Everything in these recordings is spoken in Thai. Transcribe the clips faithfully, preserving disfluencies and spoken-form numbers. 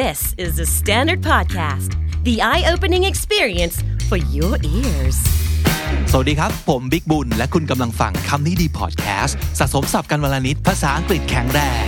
This is the Standard Podcast, the eye-opening experience for your ears. สวัสดีครับผมบิ๊กบุญและคุณกำลังฟังคำนี้ดีพอดแคสต์สะสมศัพท์กันวลานิดภาษาอังกฤษแข็งแรง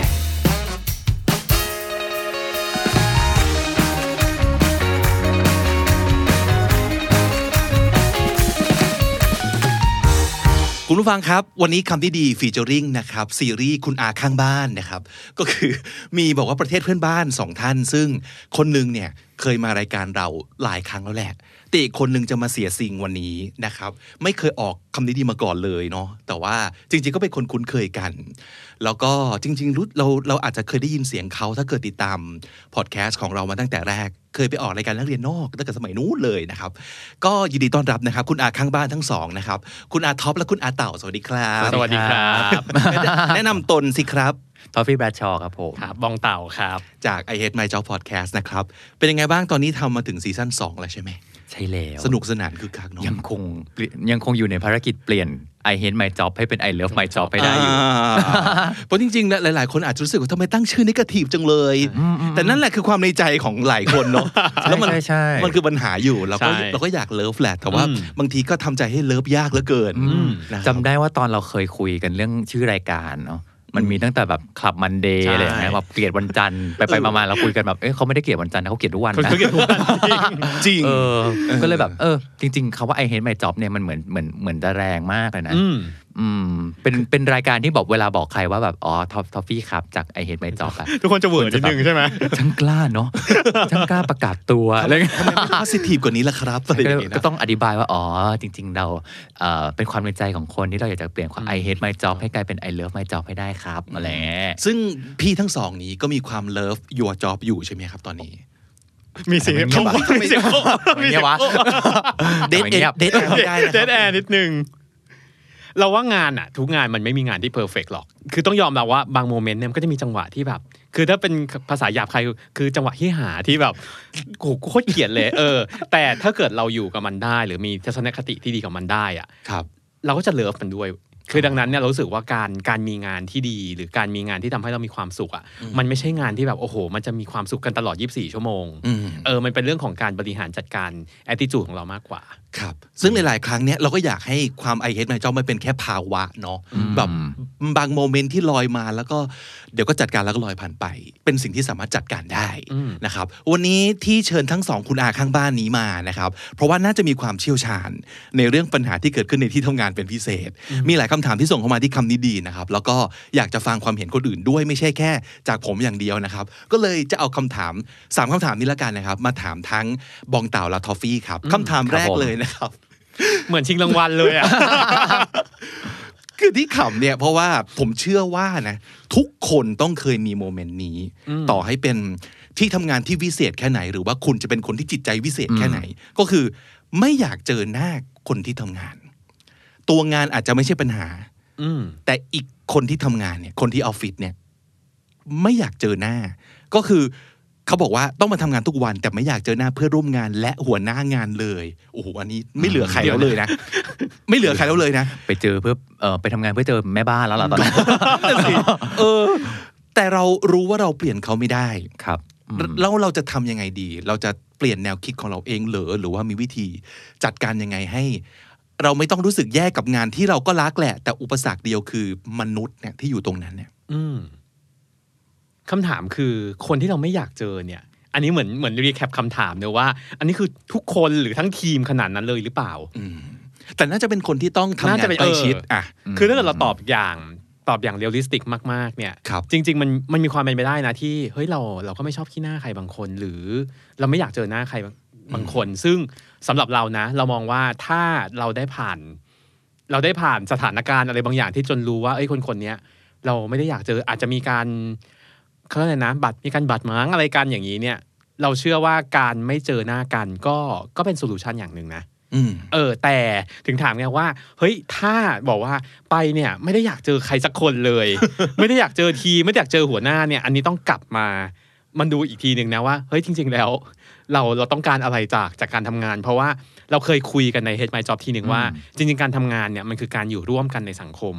คุณผู้ฟังครับวันนี้คำที่ดีฟีเจอริงนะครับซีรีส์คุณอาข้างบ้านนะครับก็คือมีบอกว่าประเทศเพื่อนบ้านสองท่านซึ่งคนนึงเนี่ยเคยมารายการเราหลายครั้งแล้วแหละแต่อีกคนนึงจะมาเสียซิงวันนี้นะครับไม่เคยออกคำนี้ดีมาก่อนเลยเนาะแต่ว่าจริงๆก็เป็นคนคุ้นเคยกันแล้วก็จริงๆรู้เราเราอาจจะเคยได้ยินเสียงเขาถ้าเกิดติดตามพอดแคสต์ของเรามาตั้งแต่แรกเคยไปออกรายการนักเรียนนอกตั้งแต่สมัยนู้นเลยนะครับก็ยินดีต้อนรับนะครับคุณอาข้างบ้านทั้งสองนะครับคุณอาท็อปและคุณอาเต่าสวัสดีครับสวัสดีครับแนะนำตนสิครับท็อฟฟี่แบรดชอว์ครับผมครับบองเต่าครับจาก I Hate My Job Podcast นะครับเป็นยังไงบ้างตอนนี้ทำมาถึงซีซั่นสองแล้วใช่ไหมใช่แล้วสนุกสนานคือคักเนาะยังคงยังคงอยู่ในภารกิจเปลี่ยน I Hate My Job ให้เป็น I Love My Job ไปได้อยู่เพราะจริงๆแล้วหลายๆคนอาจจะรู้สึกว่าทำไมตั้งชื่อเนกาทีฟจังเลยแต่นั่นแหละคือความในใจของหลายคนเนาะแล้วมันมันคือปัญหาอยู่เราก็เราก็อยากเลิฟแหละแต่ว่าบางทีก็ทำใจให้เลิฟยากเหลือเกินจำได้ว่าตอนเราเคยคุยกันเรื่องชื่อรายการเนาะมันมีตั้งแต่แบบคลับมันเดย์อะไรอย่างเงี้ยแบบเกลียดวันจันทร์ไปไปมาๆเราคุยกันแบบเอ้ยเขาไม่ได้เกลียดวันจันทร์เขาเกลียดทุกวันนะเขาเกลียดทุกวันจริงเออก็เลยแบบเออจริงๆคำว่า I hate my job เนี่ยมันเหมือนเหมือนเหมือนจะแรงมากเลยนะอืมเป็นเป็นรายการที่บอกเวลาบอกใครว่าแบบอ๋อท็อปท็อฟฟี่ครับจาก I hate my job อ่ะทุกคนจะเวิร์ดนิดนึงใช่มั้ยฉันกล้าเนาะฉันกล้าประกาศตัวอะไรเงี้ยทำไมไม่โพสิทีฟกว่านี้ล่ะครับอะไรอย่างเงี้ยก็ต้องอธิบายว่าอ๋อจริงๆเราเอ่อเป็นความในใจของคนที่เราอยากจะเปลี่ยนความ I hate my job ให้กลายเป็น I love my job ให้ได้ครับอะไรเงี้ยซึ่งพี่ทั้งสองนี้ก็มีความ love your job อยู่ใช่มั้ยครับตอนนี้มีเสียงของมีเสียงมีวะเดทแอนเดทแอนได้เดทแอนนิดนึงเราว่างานอ่ะทุกงานมันไม่มีงานที่เพอร์เฟกต์หรอกคือต้องยอมรับว่าบางโมเมนต์เนี่ยมันก็จะมีจังหวะที่แบบคือถ้าเป็นภาษาหยาบคายคือจังหวะที่หาที่แบบโหโคตรเกลียดเลยเออแต่ถ้าเกิดเราอยู่กับมันได้หรือมีทัศนคติที่ดีกับมันได้อ่ะครับเราก็จะเลิฟมันด้วยคือดังนั้นเนี่ยเรารู้สึกว่าการการมีงานที่ดีหรือการมีงานที่ทำให้เรามีความสุขอ่ะมันไม่ใช่งานที่แบบโอ้โหมันจะมีความสุขกันตลอดยี่สิบสี่ชั่วโมงเออมันเป็นเรื่องของการบริหารจัดการ attitude ของเรามากกว่าครับซึ่งหลายๆครั้งเนี่ยเราก็อยากให้ความ I hate my job มันเป็นแค่ภาวะเนาะแบบบางโมเมนต์ที่ลอยมาแล้วก็เดี๋ยวก็จัดการแล้วก็ลอยผ่านไปเป็นสิ่งที่สามารถจัดการได้นะครับวันนี้ที่เชิญทั้งสองคุณอาข้างบ้านนี้มานะครับเพราะว่าน่าจะมีความเชี่ยวชาญในเรื่องปัญหาที่เกิดขึ้นในที่ทำงานเป็นพิเศษมีหลายคำถามที่ส่งเข้ามาที่คำนี้ดีนะครับแล้วก็อยากจะฟังความเห็นคนอื่นด้วยไม่ใช่แค่จากผมอย่างเดียวนะครับก็เลยจะเอาคำถามสามคำถามนี้ละกันนะครับมาถามทั้งบองเต่าและทอฟฟี่ครับคำถามแรกเลยนะครับเหมือนชิงรางวัลเลยอ่ะคือที่ขำเนี่ยเพราะว่าผมเชื่อว่านะทุกคนต้องเคยมีโมเมนต์นี้ต่อให้เป็นที่ทำงานที่วิเศษแค่ไหนหรือว่าคุณจะเป็นคนที่จิตใจวิเศษแค่ไหนก็คือไม่อยากเจอหน้าคนที่ทำงานตัวงานอาจจะไม่ใช่ปัญหาแต่อีกคนที่ทำงานเนี่ยคนที่ออฟฟิศเนี่ยไม่อยากเจอหน้าก็คือเขาบอกว่าต้องมาทำงานทุกวันแต่ไม่อยากเจอหน้าเพื่อนร่วมงานและหัวหน้างานเลยโอ้โหอันนี้ไม่เหลือใครแล้วเลยนะไม่เหลือใครแล้วเลยนะไปเจอเพื่อเอ่อไปทำงานเพื่อเจอแม่บ้านแล้วล่ะตอนนี้เออแต่เรารู้ว่าเราเปลี่ยนเขาไม่ได้ครับแล้วเราจะทำยังไงดีเราจะเปลี่ยนแนวคิดของเราเองเหรอหรือว่ามีวิธีจัดการยังไงให้เราไม่ต้องรู้สึกแย่กับงานที่เราก็รักแหละแต่อุปสรรคเดียวคือมนุษย์เนี่ยที่อยู่ตรงนั้นเนี่ยคำถามคือคนที่เราไม่อยากเจอเนี่ยอันนี้เหมือนเหมือนรีแคปคำถามเลยว่าอันนี้คือทุกคนหรือทั้งทีมขนาดนั้นเลยหรือเปล่าแต่น่าจะเป็นคนที่ต้องทำงานใกล้ชิดอ่ะคือถ้าเกิดเราตอบอย่างตอบอย่างเรียลลิสติกมากๆเนี่ยจริงๆมันมันมีความเป็นไปได้นะที่เฮ้ยเราเราก็ไม่ชอบขี้หน้าใครบางคนหรือเราไม่อยากเจอหน้าใครบางคนซึ่งสำหรับเรานะเรามองว่าถ้าเราได้ผ่านเราได้ผ่านสถานการณ์อะไรบางอย่างที่จนรู้ว่าไอ้คนคนนี้เราไม่ได้อยากเจออาจจะมีการเขาเรียกนะบัตรมีการบัตรหมางอะไรกันอย่างนี้เนี่ยเราเชื่อว่าการไม่เจอหน้ากันก็ก็เป็นโซลูชันอย่างหนึ่งนะเออแต่ถึงถามไงว่าเฮ้ยถ้าบอกว่าไปเนี่ยไม่ได้อยากเจอใครสักคนเลย ไม่ได้อยากเจอทีไม่ได้อยากเจอหัวหน้าเนี่ยอันนี้ต้องกลับมามันดูอีกทีนึงนะว่าเฮ้ยจริงๆแล้วเราเราต้องการอะไรจากจากการทำงานเพราะว่าเราเคยคุยกันใน Hate My Job ทีนึงว่าจริงๆการทำงานเนี่ยมันคือการอยู่ร่วมกันในสังคม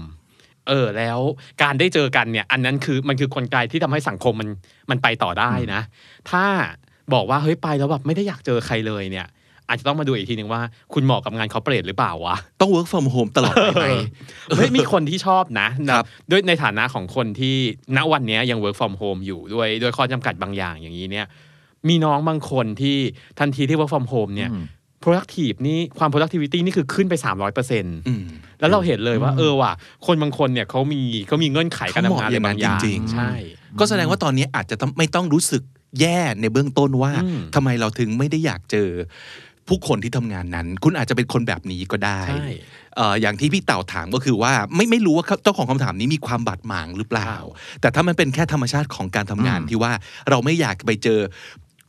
เออแล้วการได้เจอกันเนี่ยอันนั้นคือมันคือกลไกที่ทำให้สังคมมันมันไปต่อได้นะถ้าบอกว่าเฮ้ยไปแล้วแบบไม่ได้อยากเจอใครเลยเนี่ยอาจจะต้องมาดูอีกทีนึงว่าคุณเหมาะกับงานคอร์ปอเรทหรือเปล่าวะต้อง work from home ตลอดไปเฮ้ยมีคนที่ชอบนะด้วยในฐานะของคนที่ณวันนี้ยัง work from home อยู่ด้วยด้วยข้อจำกัดบางอย่างอย่างนี้เนี่ยมีน้องบางคนที่ทันทีที่ work from home เนี่ย productive นี่ความ productivity นี่คือขึ้นไป สามร้อยเปอร์เซ็นต์ แล้วเราเห็นเลยว่าเออว่ะคนบางคนเนี่ยเขามีเขามีเงื่อนไขการทำงานบางอย่างใช่ก็แสดงว่าตอนนี้อาจจะไม่ต้องรู้สึกแย่ในเบื้องต้นว่าทำไมเราถึงไม่ได้อยากเจอผู้คนที่ทำงานนั้นคุณอาจจะเป็นคนแบบนี้ก็ได้อย่างที่พี่เต่าถามก็คือว่าไม่ไม่รู้ว่าเจ้าของคำถามนี้มีความบาดหมางหรือเปล่าแต่ถ้ามันเป็นแค่ธรรมชาติของการทำงานที่ว่าเราไม่อยากไปเจอ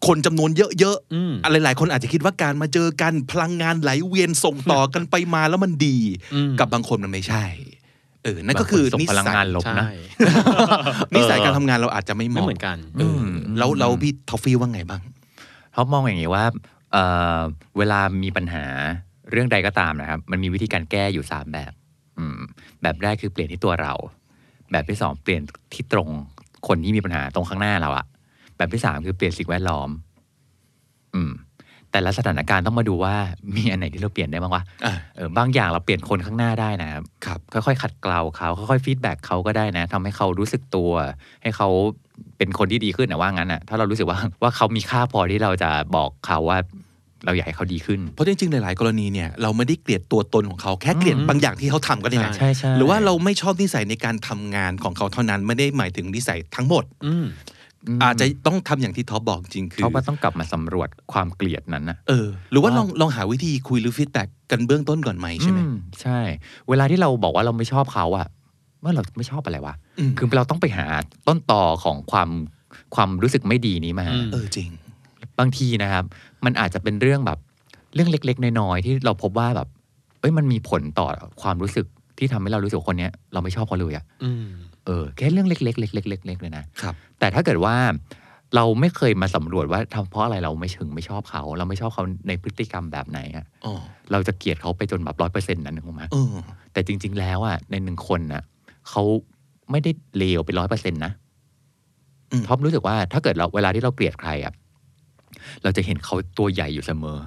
คนจำนวนเยอะๆอะไรหลายคนอาจจะคิดว่าการมาเจอกันพลังงานไหลเวียนส่งต่อกันไปมาแล้วมันดีกับบางคนมันไม่ใช่เออนั่นก็คือนิสัยนิสัยการทำงานเราอาจจะไม่เหมือนกันแล้วแล้วพี่ทอฟฟี่ว่าไงบ้างเขามองอย่างนี้ว่าเ, เวลามีปัญหาเรื่องใดก็ตามนะครับมันมีวิธีการแก้อยู่สามแบบแบบแรกคือเปลี่ยนที่ตัวเราแบบที่สองเปลี่ยนที่ตรงคนที่มีปัญหาตรงข้างหน้าเราอะแบบที่สามคือเปลี่ยนสิ่งแวดล้อมอืมแต่ละสถานการณ์ต้องมาดูว่ามีอันไหนที่เราเปลี่ยนได้บ้างวะเออบางอย่างเราเปลี่ยนคนข้างหน้าได้นะครับค่อยๆขัดเกลาเขาค่อยๆฟีดแบ็กเขาก็ได้นะทำให้เขารู้สึกตัวให้เขาเป็นคนที่ดีขึ้นนะว่างั้นอะถ้าเรารู้สึกว่าว่าเขามีค่าพอที่เราจะบอกเขาว่าเราอยากให้เขาดีขึ้นเพราะจริงๆหลายๆกรณีเนี่ยเราไม่ได้เกลียดตัวตนของเขาแค่เกลียดบางอย่างที่เขาทำก็ได้นะหรือว่าเราไม่ชอบนิสัยในการทำงานของเขาเท่านั้นไม่ได้หมายถึงนิสัยทั้งหมดอาจจะต้องทำอย่างที่ท็อปบอกจริงคือเขาต้องกลับมาสำรวจความเกลียดนั้นนะเออหรือว่าลองลองหาวิธีคุยหรือฟีดแบ็กกันเบื้องต้นก่อนไหมใช่ไหมใช่เวลาที่เราบอกว่าเราไม่ชอบเขาอะว่าเราไม่ชอบอะไรวะคือเราต้องไปหาต้นตอของความความรู้สึกไม่ดีนี้มาเออจริงบางทีนะครับมันอาจจะเป็นเรื่องแบบเรื่องเล็กๆน้อยๆที่เราพบว่าแบบเอ้ยมันมีผลต่อความรู้สึกที่ทำให้เรารู้สึกคนเนี้ยเราไม่ชอบเขาเลยอ่ะเออแค่เรื่องเล็กๆเล็กๆเลยนะครับแต่ถ้าเกิดว่าเราไม่เคยมาสำรวจว่าทำเพราะอะไรเราไม่ถึงไม่ชอบเขาเราไม่ชอบเขาในพฤติกรรมแบบไหนอ่ะเราจะเกลียดเขาไปจนแบบร้อยเปอร์เซ็นต์นั้นถูกไหมแต่จริงๆแล้วอ่ะในหนึ่งคนน่ะเขาไม่ได้เลวไปร้อยเปอร์เซ็นต์นะท็อปรู้สึกว่าถ้าเกิดเราเวลาที่เราเกลียดใครอ่ะเราจะเห็นเขาตัวใหญ่อยู่เสมอ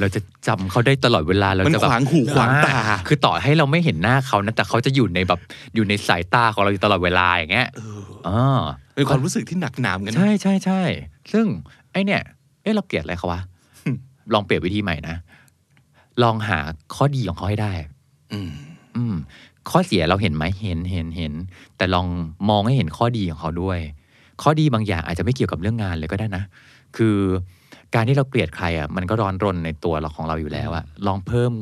เราจะจำเขาได้ตลอดเวลาเราจะแบบขวางหูขวางตาคือต่อให้เราไม่เห็นหน้าเขานะแต่เขาจะอยู่ในแบบอยู่ในสายตาของเราอยู่ตลอดเวลาอย่างเงี้ยอ๋อเป็นความรู้สึกที่หนักหนามกันใช่ใช่ใช่ซึ่งไอเนี่ยเออเราเกลียดอะไรเขาวะลองเปลี่ยนวิธีใหม่นะลองหาข้อดีของเขาให้ได้อืมอืมข้อเสียเราเห็นไหมเห็นเห็นเห็นแต่ลองมองให้เห็นข้อดีของเขาด้วยข้อดีบางอย่างอาจจะไม่เกี่ยวกับเรื่องงานเลยก็ได้นะคือการที่เราเกลียดใครอ่ะมันก็ร้อนรนในตัวเราของเราอยู่แล้วอ่ะลองเพิ่ม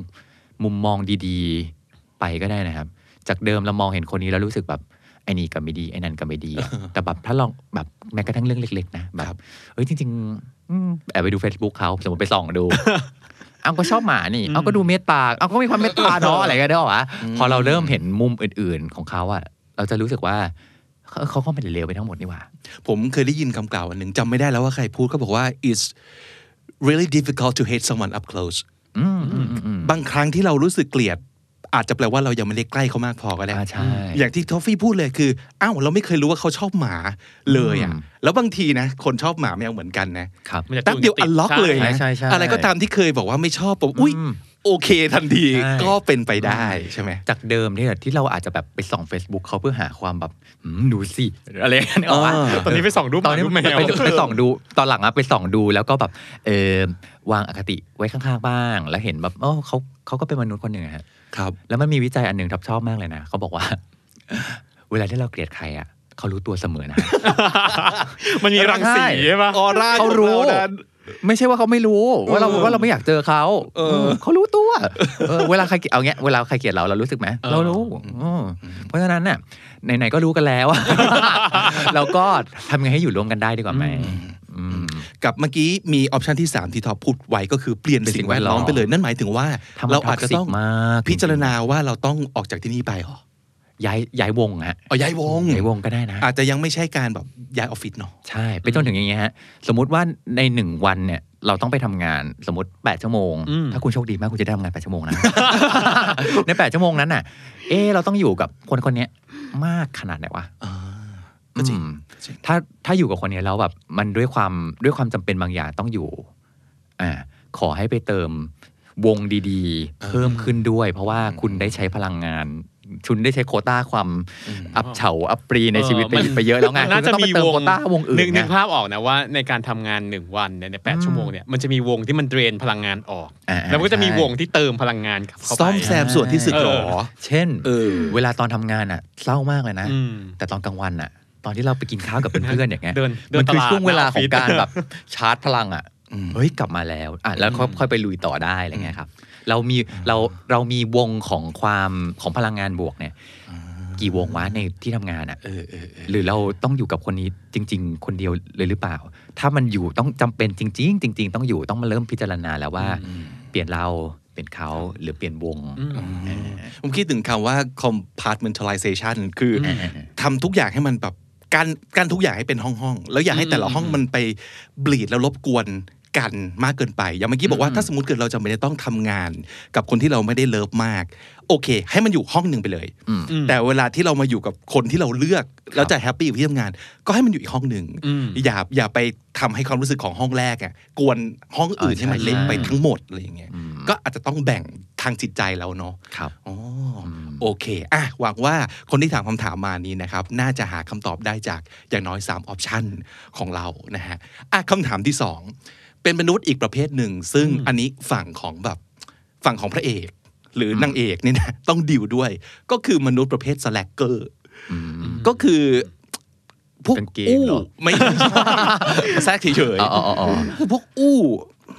มุมมองดีๆไปก็ได้นะครับจากเดิมเรามองเห็นคนนี้แล้วรู้สึกแบบไอ้นี่ก็ไม่ดีไอ้นั่นก็ไม่ดี แต่แบบถ้าลองแบบแม้กระทั่งเรื่องเล็กๆนะแบบเอ้ยจริงๆแอบไปดู Facebook เขาสมมติไปส่องดู เอาก็ชอบหมานี่ เอาก็ดูเมตตาเอาก็มีความเมตตาเนาะอะไรก็ได้หรอวะพอเราเริ่มเห็นมุมอื่นๆของเขาอ่ะเราจะรู้สึกว่าเขาก็ไม่ได้เลวไปทั้งหมดนี่หว่าผมเคยได้ยินคำกล่าวอันหนึ่งจำไม่ได้แล้วว่าใครพูดเขาบอกว่า it's really difficult to hate someone up close บางครั้งที่เรารู้สึกเกลียดอาจจะแปลว่าเรายังไม่ได้ใกล้เขามากพอก็ได้อย่างที่ทอฟฟี่พูดเลยคืออ้าวเราไม่เคยรู้ว่าเขาชอบหมาเลยอ่ะแล้วบางทีนะคนชอบหมาแมวเหมือนกันนะแป๊บเดียวอันล็อกเลยนะอะไรก็ตามที่เคยบอกว่าไม่ชอบผมอุ้ยโอเคทันทีก็เป็นไปได้ใช่ไหมจากเดิมเนี่ยที่เราอาจจะแบบไปส่อง Facebook เขาเพื่อหาความแบบดูสิอะไรกันออกมาตอนนี้ไปส่องดูตอนนี้ไปส่องดูตอนหลังอะไปส่องดูแล้วก็แบบเออวางอคติไว้ข้างๆบ้างแล้วเห็นแบบเออเขาเขาก็เป็นมนุษย์คนหนึ่งครับครับแล้วมันมีวิจัยอันหนึ่งทับชอบมากเลยนะเขาบอกว่าเวลาที่เราเกลียดใครอะเขารู้ตัวเสมอนะมันมีรังสีใช่ไหมออร่าเขารู้ไม่ใช่ว่าเขาไม่รู้ว่าเราว่าเราไม่อยากเจอเขาเขารู้ตัวเวลาใครเอาเงี้ยเวลาใครเกลียดเราเรารู้สึกไหมเรารู้เพราะฉะนั้นเนี่ยไหนๆก็รู้กันแล้วเราก็ทำไงให้อยู่ร่วมกันได้ดีกว่าไหมกับเมื่อกี้มีออปชันที่สามที่ท็อปพูดไว้ก็คือเปลี่ยนสิ่งแวดล้อมไปเลยนั่นหมายถึงว่าเราอาจจะต้องพิจารณาว่าเราต้องออกจากที่นี่ไปหรอย้ายย้ายวงฮะอ๋อย้ายวงย้ายวงก็ได้นะอาจจะยังไม่ใช่การแบบย้ายออฟฟิศเนาะใช่ไปจนถึงอย่างเงี้ยฮะสมมุติว่าในหนึ่งวันเนี่ย เราต้องไปทำงานสมมติแปดชั่วโมงถ้าคุณโชคดีมากคุณจะได้ทำงานแปดชั่วโมงนะ ในแปดชั่วโมงนั้นน่ะเออเราต้องอยู่กับคนคนนี้มากขนาดไหนวะก็จริงถ้าถ้าอยู่กับคนนี้แล้วแบบมันด้วยความด้วยความจำเป็นบางอย่างต้องอยู่อ่าขอให้ไปเติมวงดีๆเพิ่มขึ้นด้วยเพราะว่าคุณได้ใช้พลังงานคุณได้ใช้โควต้าความอับเฉาอับปรีในชีวิตไปเยอะแล้วไงน่าจะมีวงวงอื่นนึกภาพออกนะว่าในการทำงานหนึ่งวันในแปดชั่วโมงเนี่ยมันจะมีวงที่มันเดรนพลังงานออกแล้วก็จะมีวงที่เติมพลังงานเข้าไปซ่อมแซมส่วนที่สึกหรอเช่นเวลาตอนทำงานอ่ะเศร้ามากเลยนะแต่ตอนกลางวันอ่ะตอนที่เราไปกินข้าวกับเพื่อนๆอย่างเงี้ยมันคือช่วงเวลาของการแบบชาร์จพลังอ่ะเฮ้ยกลับมาแล้วอ่ะแล้วค่อยไปลุยต่อได้อะไรเงี้ยครับเรามีเราเรามีวงของความของพลังงานบวกเนี่ยกี่วงวะในที่ทำงานอ่ะหรือเราต้องอยู่กับคนนี้จริงๆคนเดียวเลยหรือเปล่าถ้ามันอยู่ต้องจำเป็นจริงๆจริงๆต้องอยู่ต้องมาเริ่มพิจารณาแล้วว่าเปลี่ยนเราเปลี่ยนเขาหรือเปลี่ยนวงผมคิดถึงคำว่า compartmentalization คือทำทุกอย่างให้มันแบบการการทุกอย่างให้เป็นห้องๆแล้วอย่าให้แต่ละห้องมันไปบลีดแล้วรบกวนกันมากเกินไปอย่างเมื่อกี้บอกว่าถ้าสมมติเกิดเราจำเป็นจะต้องทำงานกับคนที่เราไม่ได้เลิฟมากโอเคให้มันอยู่ห้องนึงไปเลยแต่เวลาที่เรามาอยู่กับคนที่เราเลือกแล้วจะแฮปปี้อยู่ที่ทำงานก็ให้มันอยู่อีกห้องนึงอย่าอย่าไปทำให้ความรู้สึกของห้องแรกอ่ะกวนห้องอื่นให้มันเล็กไปทั้งหมดอะไรอย่างเงี้ยก็อาจจะต้องแบ่งทางจิตใจเราเนาะครับอ๋อโอเคอ่ะหวังว่าคนที่ถามคำถามมานี้นะครับน่าจะหาคำตอบได้จากอย่างน้อยสามออปชั่นของเรานะฮะอ่ะคำถามที่สองเป็นมนุษย์อีกประเภทหนึ่งซึ่งอันนี้ฝั่งของแบบฝั่งของพระเอกหรือนางเอกเนี่ยนะต้องดิวด้วยก็คือมนุษย์ประเภทสแลกเกอร์ก็คือพวกอู้ไม่แซกเฉยๆคือพวกอู้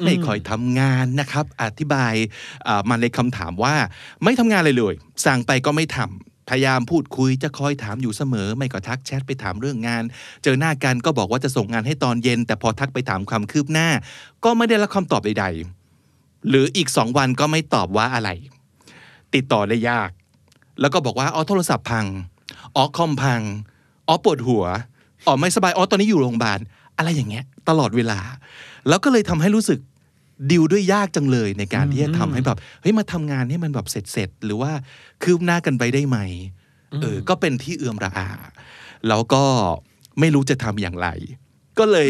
ไม่คอยทำงานนะครับอธิบายมาในคำถามว่าไม่ทำงานเลยเลยสั่งไปก็ไม่ทำพยายามพูดคุยจะคอยถามอยู่เสมอไม่ก็ทักแชทไปถามเรื่องงานเจอหน้ากันก็บอกว่าจะส่งงานให้ตอนเย็นแต่พอทักไปถามความคืบหน้าก็ไม่ได้รับคำตอบใดๆหรืออีกสองวันก็ไม่ตอบว่าอะไรติดต่อได้ยากแล้วก็บอกว่าอ๋อโทรศัพท์พังอ๋อคอมพังอ๋อปวดหัวอ๋อไม่สบายอ๋อตอนนี้อยู่โรงพยาบาลอะไรอย่างเงี้ยตลอดเวลาแล้วก็เลยทำให้รู้สึกดิวด้วยยากจังเลยในการที่จะทำให้แบบเฮ้ยมาทำงานให้มันแบบเสร็จๆหรือว่าคืบหน้ากันไปได้ไหมเออก็เป็นที่เอือมระอาแล้วก็ไม่รู้จะทำอย่างไรก็เลย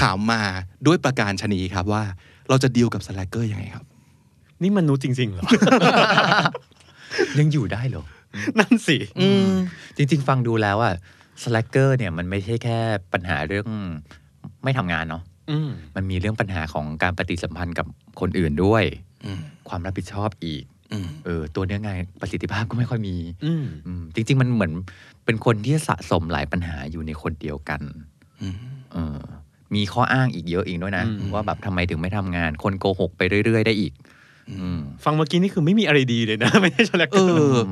ถามมาด้วยประการชนีครับว่าเราจะดิวกับสแลกเกอร์ยังไงครับนี่มนุษย์จริงๆเหรอ ยังอยู่ได้เหรอ นั่นสิจริงๆฟังดูแล้วอ่ะสแลกเกอร์เนี่ยมันไม่ใช่แค่ปัญหาเรื่องไม่ทำงานเนาะมันมีเรื่องปัญหาของการปฏิสัมพันธ์กับคนอื่นด้วยความรับผิดชอบอีกเออตัวเนื้องานประสิทธิภาพก็ไม่ค่อยมีจริงๆมันเหมือนเป็นคนที่สะสมหลายปัญหาอยู่ในคนเดียวกันเออมีข้ออ้างอีกเยอะอีกด้วยนะว่าแบบทำไมถึงไม่ทำงานคนโกหกไปเรื่อยๆได้อีกฟังเมื่อกี้นี่คือไม่มีอะไรดีเลยนะไม่ใช่ชลักเกอร์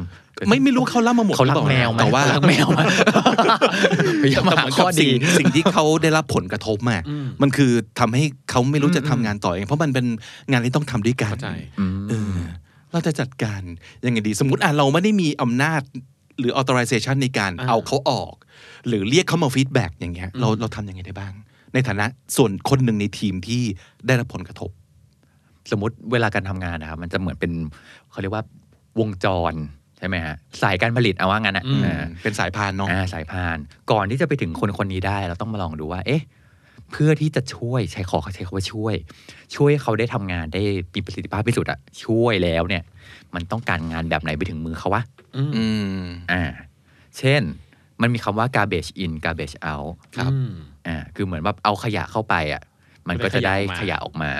ไม่ไม่รู้เขาล่ามาหมดเขาลักแมวแต่ว่าลักแมวพยายามหาข้อดีสิ่งที่เขาได้รับผลกระทบมามันคือทำให้เขาไม่รู้จะทำงานต่อเองเพราะมันเป็นงานที่ต้องทำด้วยกันเราจะจัดการยังไงดีสมมติอ่ะเราไม่ได้มีอำนาจหรือ authorization ในการเอาเขาออกหรือเรียกเขามา feedback อย่างเงี้ยเราเราทำยังไงได้บ้างในฐานะส่วนคนหนึ่งในทีมที่ได้รับผลกระทบสมมติเวลาการทำงานนะครับมันจะเหมือนเป็นเขาเรียกว่าวงจรใช่ไหมฮะสายการผลิตเอาว่างั้นอ่ะเป็นสายพานเนาะสายพานก่อนที่จะไปถึงคนคนนี้ได้เราต้องมาลองดูว่าเอ๊ะเพื่อที่จะช่วยใช้ขอใช้คำว่าช่วยช่วยเขาได้ทำงานได้มีประสิทธิภาพที่สุดอ่ะช่วยแล้วเนี่ยมันต้องการงานแบบไหนไปถึงมือเขาวะอืมอ่าเช่นมันมีคำว่า garbage in garbage out ครับอ่าคือเหมือนว่าเอาขยะเข้าไปอ่ะมันก็จะได้ขยะออกมา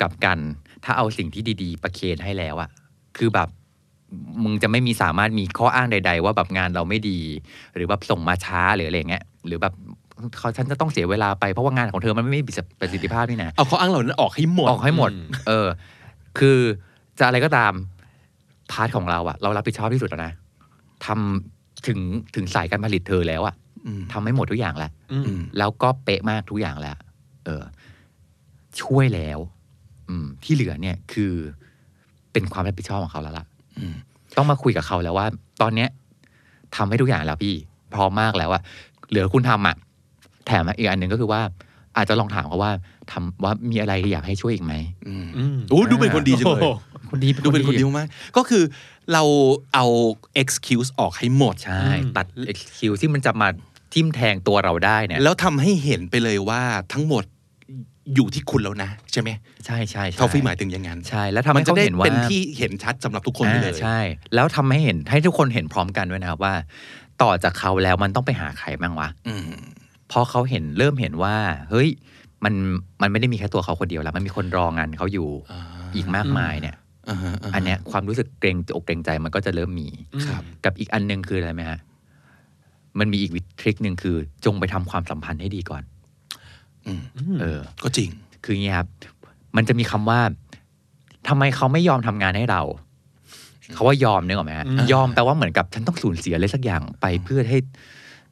กลับกันถ้าเอาสิ่งที่ดีๆประเคนให้แล้วอะคือแบบมึงจะไม่มีสามารถมีข้ออ้างใดๆว่าแบบงานเราไม่ดีหรือแบบส่งมาช้าหรืออะไรเงี้ยหรือแบบเขาฉันจะต้องเสียเวลาไปเพราะว่างานของเธอมันไม่มีประสิทธิภาพนี่นะเอาข้ออ้างเหล่านั้นออกให้หมดออกให้หมดเออคือจะอะไรก็ตามพาร์ทของเราอะเรารับผิดชอบที่สุดแล้วนะทำถึงถึงสายการผลิตเธอแล้วอะทำให้หมดทุกอย่างแล้วแล้วก็เป๊ะมากทุกอย่างแล้วเออช่วยแล้วที่เหลือเนี่ยคือเป็นความรับผิดชอบของเขาแล้วล่ะต้องมาคุยกับเขาแล้วว่าตอนเนี้ยทำให้ทุกอย่างแล้วพี่พร้อมมากแล้วอะเหลือคุณทำอะแถมอีกอันหนึ่งก็คือว่า อาจจะลองถามเขาว่าทำว่ามีอะไรอยากให้ช่วยอีกไหมอู้ดูเป็นคนดีจังเลยคนดีดูเป็นคนดีมากก็คือเราเอา excuse ออกให้หมดใช่ตัด excuse ที่มันจะมาทิ่มแทงตัวเราได้เนี่ยแล้วทำให้เห็นไปเลยว่าทั้งหมดอยู่ที่คุณแล้วนะใช่ไหมใช่ใช่ทอฟฟี่หมายถึงอย่างนั้นใช่แล้วทำให้เขาเห็นว่าเป็นที่เห็นชัดสำหรับทุกคนเลยใช่แล้วทำให้เห็นให้ทุกคนเห็นพร้อมกันด้วยนะครับว่าต่อจากเขาแล้วมันต้องไปหาใครบ้างวะเพราะเขาเห็นเริ่มเห็นว่าเฮ้ยมันมันไม่ได้มีแค่ตัวเขาคนเดียวแล้วมันมีคนรองานเขาอยู่อีกมากมายเนี่ยอันเนี้ยความรู้สึกเกรงอกเกรงใจมันก็จะเริ่มมีกับอีกอันนึงคืออะไรไหมฮะมันมีอีกวิธีทริคนึงคือจงไปทำความสัมพันธ์ให้ดีก่อนเออก็จริงคืออย่างนี้ครับมันจะมีคำว่าทำไมเขาไม่ยอมทำงานให้เราเขาว่ายอมนึกออกไหมฮะยอมแปลว่าเหมือนกับฉันต้องสูญเสียอะไรสักอย่างไปเพื่อให้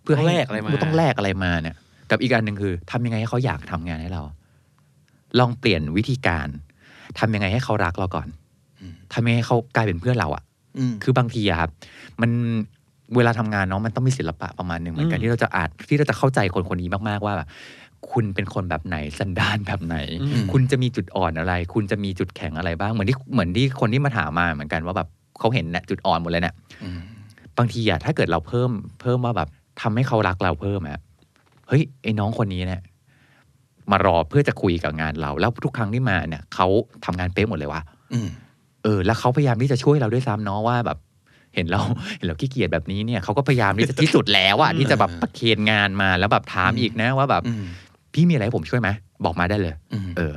เพื่อให้กูต้องแลกอะไรมาเนี่ยกับอีกอันหนึ่งคือทำยังไงให้เขาอยากทำงานให้เราลองเปลี่ยนวิธีการทำยังไงให้เขารักเราก่อนทำยังไงให้เขากลายเป็นเพื่อนเราอ่ะคือบางทีครับมันเวลาทำงานเนาะมันต้องมีศิลปะประมาณนึงเหมือนกันที่เราจะอาจที่เราจะเข้าใจคนคนนี้มากๆว่าคุณเป็นคนแบบไหนสันดานแบบไหนคุณจะมีจุดอ่อนอะไรคุณจะมีจุดแข็งอะไรบ้างเหมือนที่เหมือนที่คนที่มาถามมาเหมือนกันว่าแบบเขาเห็นนะจุดอ่อนหมดเลยเนี่ยบางทีอะถ้าเกิดเราเพิ่มเพิ่มว่าแบบทำให้เขารักเราเพิ่มอะเฮ้ยไอ้น้องคนนี้เนี่ยมารอเพื่อจะคุยกับงานเราแล้วทุกครั้งที่มาเนี่ยเขาทำงานเป๊ะหมดเลยวะเออแล้วเขาพยายามที่จะช่วยเราด้วยซ้ำเนาะว่าแบบเห็นเราเห็นเราขี้เกียจแบบนี้เนี่ยเขาก็พยายามที่จะที่สุดแล้วอะที่จะแบบประเคนงานมาแล้วแบบถามอีกนะว่าแบบพี่มีอะไรผมช่วยไหมบอกมาได้เลยเออ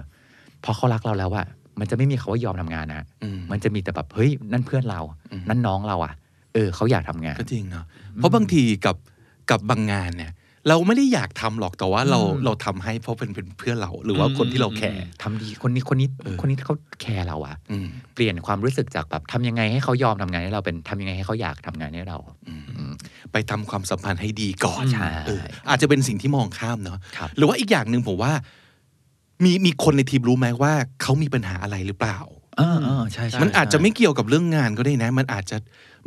พอเขารักเราแล้วอะมันจะไม่มีเขาว่ายอมทำงานนะมันจะมีแต่แบบเฮ้ยนั่นเพื่อนเรานั่นน้องเราอะเออเขาอยากทำงานก็จริงเนาะเพราะบางทีกับกับบางงานเนี่ยเราไม่ได้อยากทำหรอกแต่ว่าเราเราทำให้เพราะเป็นเป็นเพื่อนเราหรือว่าคนที่เราแคร์ทำดีคนนี้คนนี้คนนี้เขาแคร์เราอะเปลี่ยนความรู้สึกจากแบบทำยังไงให้เขายอมทำงานให้เราเป็นทำยังไงให้เขาอยากทำงานให้เราไปทำความสัมพันธ์ให้ดีก่อนเอออาจจะเป็นสิ่งที่มองข้ามเนาะหรือว่าอีกอย่างนึงผมว่ามีมีคนในทีมรู้ไหมว่าเขามีปัญหาอะไรหรือเปล่าเออเออใช่มันอาจจะไม่เกี่ยวกับเรื่องงานก็ได้นะมันอาจจะ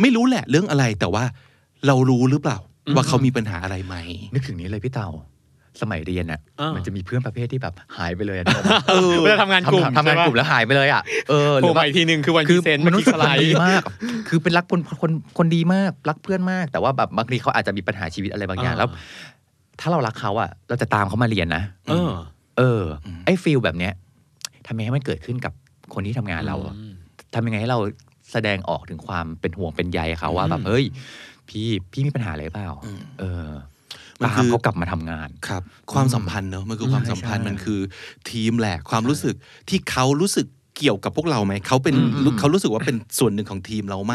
ไม่รู้แหละเรื่องอะไรแต่ว่าเรารู้หรือเปล่าว่าเขามีปัญหาอะไรไหมนึกถึงนี้เลยพี่เต่าสมัยเรียนน่ะมันจะมีเพื่อนประเภทที่แบบหายไปเลยเออเวลาทำงานกลุ่มทำงานกลุ่มแล้วหายไปเลยอ่ะเออหรือว่าอีกทีนึงคือวันที่เซ็นมันรู้สึกดีมากคือเป็นรักคนคนคนดีมากรักเพื่อนมากแต่ว่าแบบบางทีเขาอาจจะมีปัญหาชีวิตอะไรบางอย่างแล้วถ้าเรารักเขาอ่ะเราจะตามเขามาเรียนนะเออเออไอ้ฟีลแบบเนี้ยทำยังไงให้มันเกิดขึ้นกับคนที่ทำงานเราทำยังไงให้เราแสดงออกถึงความเป็นห่วงเป็นใยเขาว่าแบบเฮ้ยพี่พี่มีปัญหาอะไรเปล่าเออตามเขากลับมาทำงานครับความสัมพันธ์เนอะมันคือความสัมพันธ์มันคือทีมแหละความรู้สึกที่เขารู้สึกเกี่ยวกับพวกเราไหมเขาเป็นเขารู้สึกว่าเป็นส่วนหนึ่งของทีมเราไหม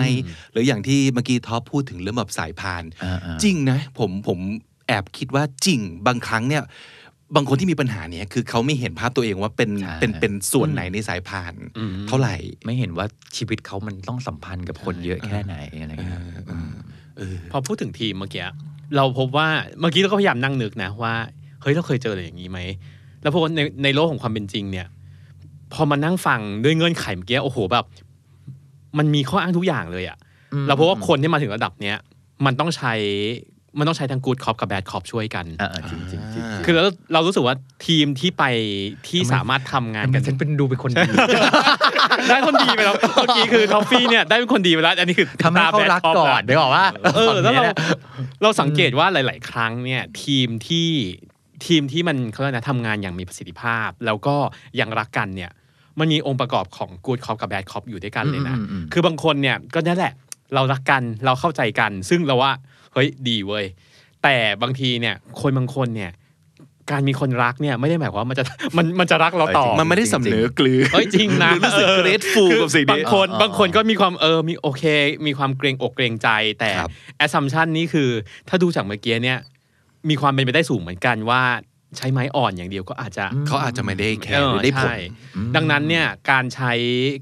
หรืออย่างที่เมื่อกี้ท็อปพูดถึงเรื่องแบบสายพานจริงนะผมผมแอบคิดว่าจริงบางครั้งเนี่ยบางคนที่มีปัญหาเนี้ยคือเขาไม่เห็นภาพตัวเองว่าเป็นเป็นเป็นส่วนไหนในสายพานเท่าไหร่ไม่เห็นว่าชีวิตเขามันต้องสัมพันธ์กับคนเยอะแค่ไหนอะไรเงี้ยพอพูดถึงทีมเมื่อกี้เราพบว่าเมื่อกี้เราก็พยายามนั่งนึกนะว่าเฮ้ยเราเคยเจออะไรอย่างนี้ไหมแล้วพอในในโลกของความเป็นจริงเนี่ยพอมานั่งฟังด้วยเงื่อนไขเมื่อกี้โอ้โหแบบมันมีข้ออ้างทุกอย่างเลยอะเราพบว่าคนที่มาถึงระดับเนี้ยมันต้องใช้มันต้องใช้ทั้ง good cop กับ bad cop ช่วยกันเออจริงจริงคือเราเรารู้สึกว่าทีมที่ไปที่สามารถทำงานกันฉันเป็นดูเป็นคนดีได้คนดีไปแล้วเมื่อกี้คือท็อฟฟี่เนี่ยได้เป็นคนดีไปแล้วอันนี้คือทำให้เขารักก่อนเดี๋ยวบอกว่าเออแล้วเราเราสังเกตว่าหลายๆครั้งเนี่ยทีมที่ทีมที่มันเขาเรียกนะทำงานอย่างมีประสิทธิภาพแล้วก็อย่างรักกันเนี่ยมันมีองค์ประกอบของ good cop กับ bad cop อยู่ด้วยกันเลยนะคือบางคนเนี่ยก็นั่นแหละเรารักกันเราเข้าใจกันซึ่งเราว่าเฮ้ยดีเว้ยแต่บางทีเนี่ยคนบางคนเนี่ยการมีคนรักเนี่ยไม่ได้หมายความว่ามันจะมันมันจะรักเราต่อมันไม่ได้สำนึกหรือเฮ้ยจริงนะรู้สึกเกรทฟูลกับบางคนบางคนก็มีความเออมีโอเคมีความเกรงอกเกรงใจแต่แอสซัมชั่นนี้คือถ้าดูจากเมื่อกี้เนี่ยมีความเป็นไปได้สูงเหมือนกันว่าใช้ไม้อ่อนอย่างเดียวก็อาจจะเขาอาจจะไม่ได้แข็งหรือได้ผลดังนั้นเนี่ยการใช้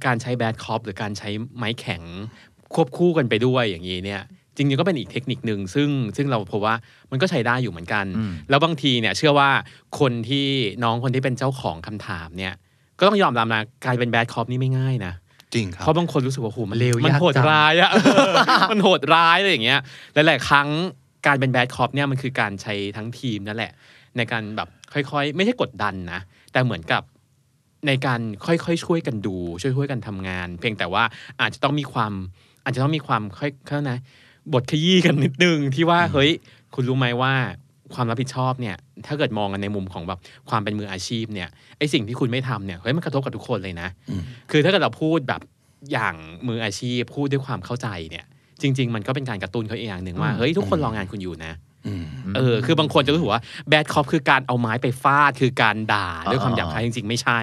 การใช้แบดคอปหรือการใช้ไม้แข็งควบคู่กันไปด้วยอย่างนี้เนี่ยจริงๆก็เป็นอีกเทคนิคนึงซึ่งซึ่งเราพบว่ามันก็ใช้ได้อยู่เหมือนกันแล้วบางทีเนี่ยเชื่อว่าคนที่น้องคนที่เป็นเจ้าของคำถามเนี่ยก็ต้องยอมรับนะการเป็นแบดคอปนี่ไม่ง่ายนะจริงครับเพราะบางคนรู้สึกว่าโหมันเลวมันโหดร้ายอ่ะมันโหดร้ายอะไรอย่างเงี้ยหลายๆครั้งการเป็นแบดคอปเนี่ยมันคือการใช้ทั้งทีมนั่นแหละ ในการแบบค่อยๆไม่ใช่กดดันนะแต่เหมือนกับในการค่อยๆช่วยกันดูช่วยๆกันทำงานเพียงแต่ว่าอาจจะต้องมีความอาจจะต้องมีความค่อยเข้านะบทขยี้กันนิดนึงที่ว่าเฮ้ยคุณรู้ไหมว่าความรับผิดชอบเนี่ยถ้าเกิดมองกันในมุมของแบบความเป็นมืออาชีพเนี่ยไอสิ่งที่คุณไม่ทำเนี่ยเฮ้ยมันกระทบกับทุกคนเลยนะคือถ้าเกิดเราพูดแบบอย่างมืออาชีพพูดด้วยความเข้าใจเนี่ยจริงๆมันก็เป็นการกระตุ้นเขาเองอย่างหนึ่งว่าเฮ้ยทุกคนรองานคุณอยู่นะเออคือบางคนจะรู้สึกว่าแบดคอปคือการเอาไม้ไปฟาดคือการด่าด้วยความหยาบคายจริงๆไม่ใช่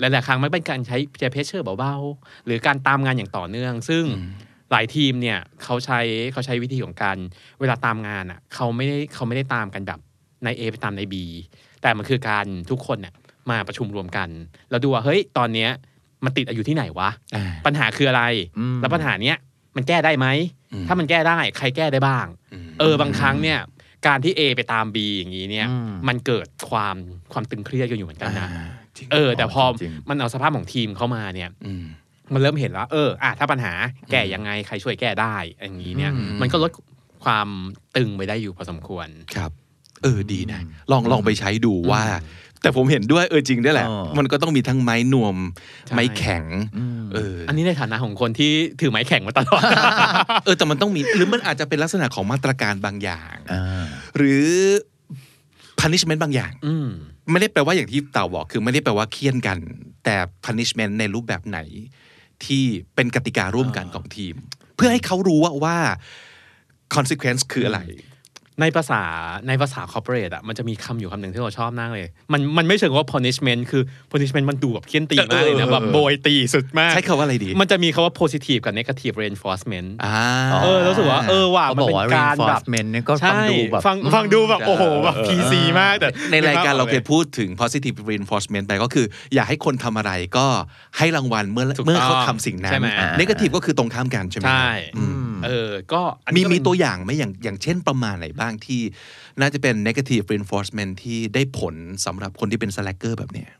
หลายๆครั้งมันเป็นการใช้เพรสเชอร์เบาๆหรือการตามงานอย่างต่อเนื่องซึ่งหลายทีมเนี่ยเขาใช้เขาใช้วิธีของการเวลาตามงานอ่ะเขาไม่ได้เขาไม่ได้ตามกันแบบนาย A ไปตามนาย B แต่มันคือการทุกคนเนี่ยมาประชุมรวมกันแล้วดูว่าเฮ้ยตอนเนี้ยมันติดอยู่ที่ไหนวะปัญหาคืออะไรแล้วปัญหาเนี้ยมันแก้ได้ไหมถ้ามันแก้ได้ใครแก้ได้บ้างเออบางครั้งเนี่ยการที่ A ไปตาม B อย่างนี้เนี่ยมันเกิดความความตึงเครียดกันอยู่เหมือนกันนะเออแต่พอมันเอาสภาพของทีมเข้ามาเนี่ยมันเริ่มเห็นแล้วเอออ่ะถ้าปัญหาแก้ยังไงใครช่วยแก้ได้อย่างนี้เนี่ยมันก็ลดความตึงไปได้อยู่พอสมควรครับเออดีนะลองลองไปใช้ดูว่าแต่ผมเห็นด้วยเออจริงด้วยแหละมันก็ต้องมีทั้งไม้นวมไม้แข็งเอออันนี้ในฐานะของคนที่ถือไม้แข็งมาตลอดเออแต่มันต้องมีหรือมันอาจจะเป็นลักษณะของมาตรการบางอย่างหรือ punishment บางอย่างไม่ได้แปลว่าอย่างที่เต่าบอกคือไม่ได้แปลว่าเคี่ยนกันแต่ punishment ในรูปแบบไหนที่เป็นกติการ่วมกันของทีมเพื่อให้เขารู้ว่าว่า consequence คืออะไรในภาษาในภาษา corporate อ่ะมันจะมีคำอยู่คำหนึ่งที่เราชอบมากเลยมันมันไม่เชิงว่า punishment คือ punishment มันดูแบบเคี่ยนตีมากเลยนะแบบโบยตีสุดมากใช้คำว่าอะไรดีมันจะมีคำว่า positive กับ negative reinforcement อ่าเออรู้สึกว่าเออว่ามันเป็นการแบบ reinforcement เนี่ยก็ฟังดูแบบฟังฟังดูแบบโอ้โหแบบ พี ซี มากแต่ในรายการเราเคยพูดถึง positive reinforcement ไปก็คืออยากให้คนทำอะไรก็ให้รางวัลเมื่อเมื่อเขาทำสิ่งนั้น negative ก็คือตรงข้ามกันใช่ไหมใช่เออก็มีมีตัวอย่างไหมอย่างอย่างเช่นประมาณไหนบ้างที่น่าจะเป็น negative reinforcement ที่ได้ผลสำหรับคนที่เป็น slacker แบบเนี้ย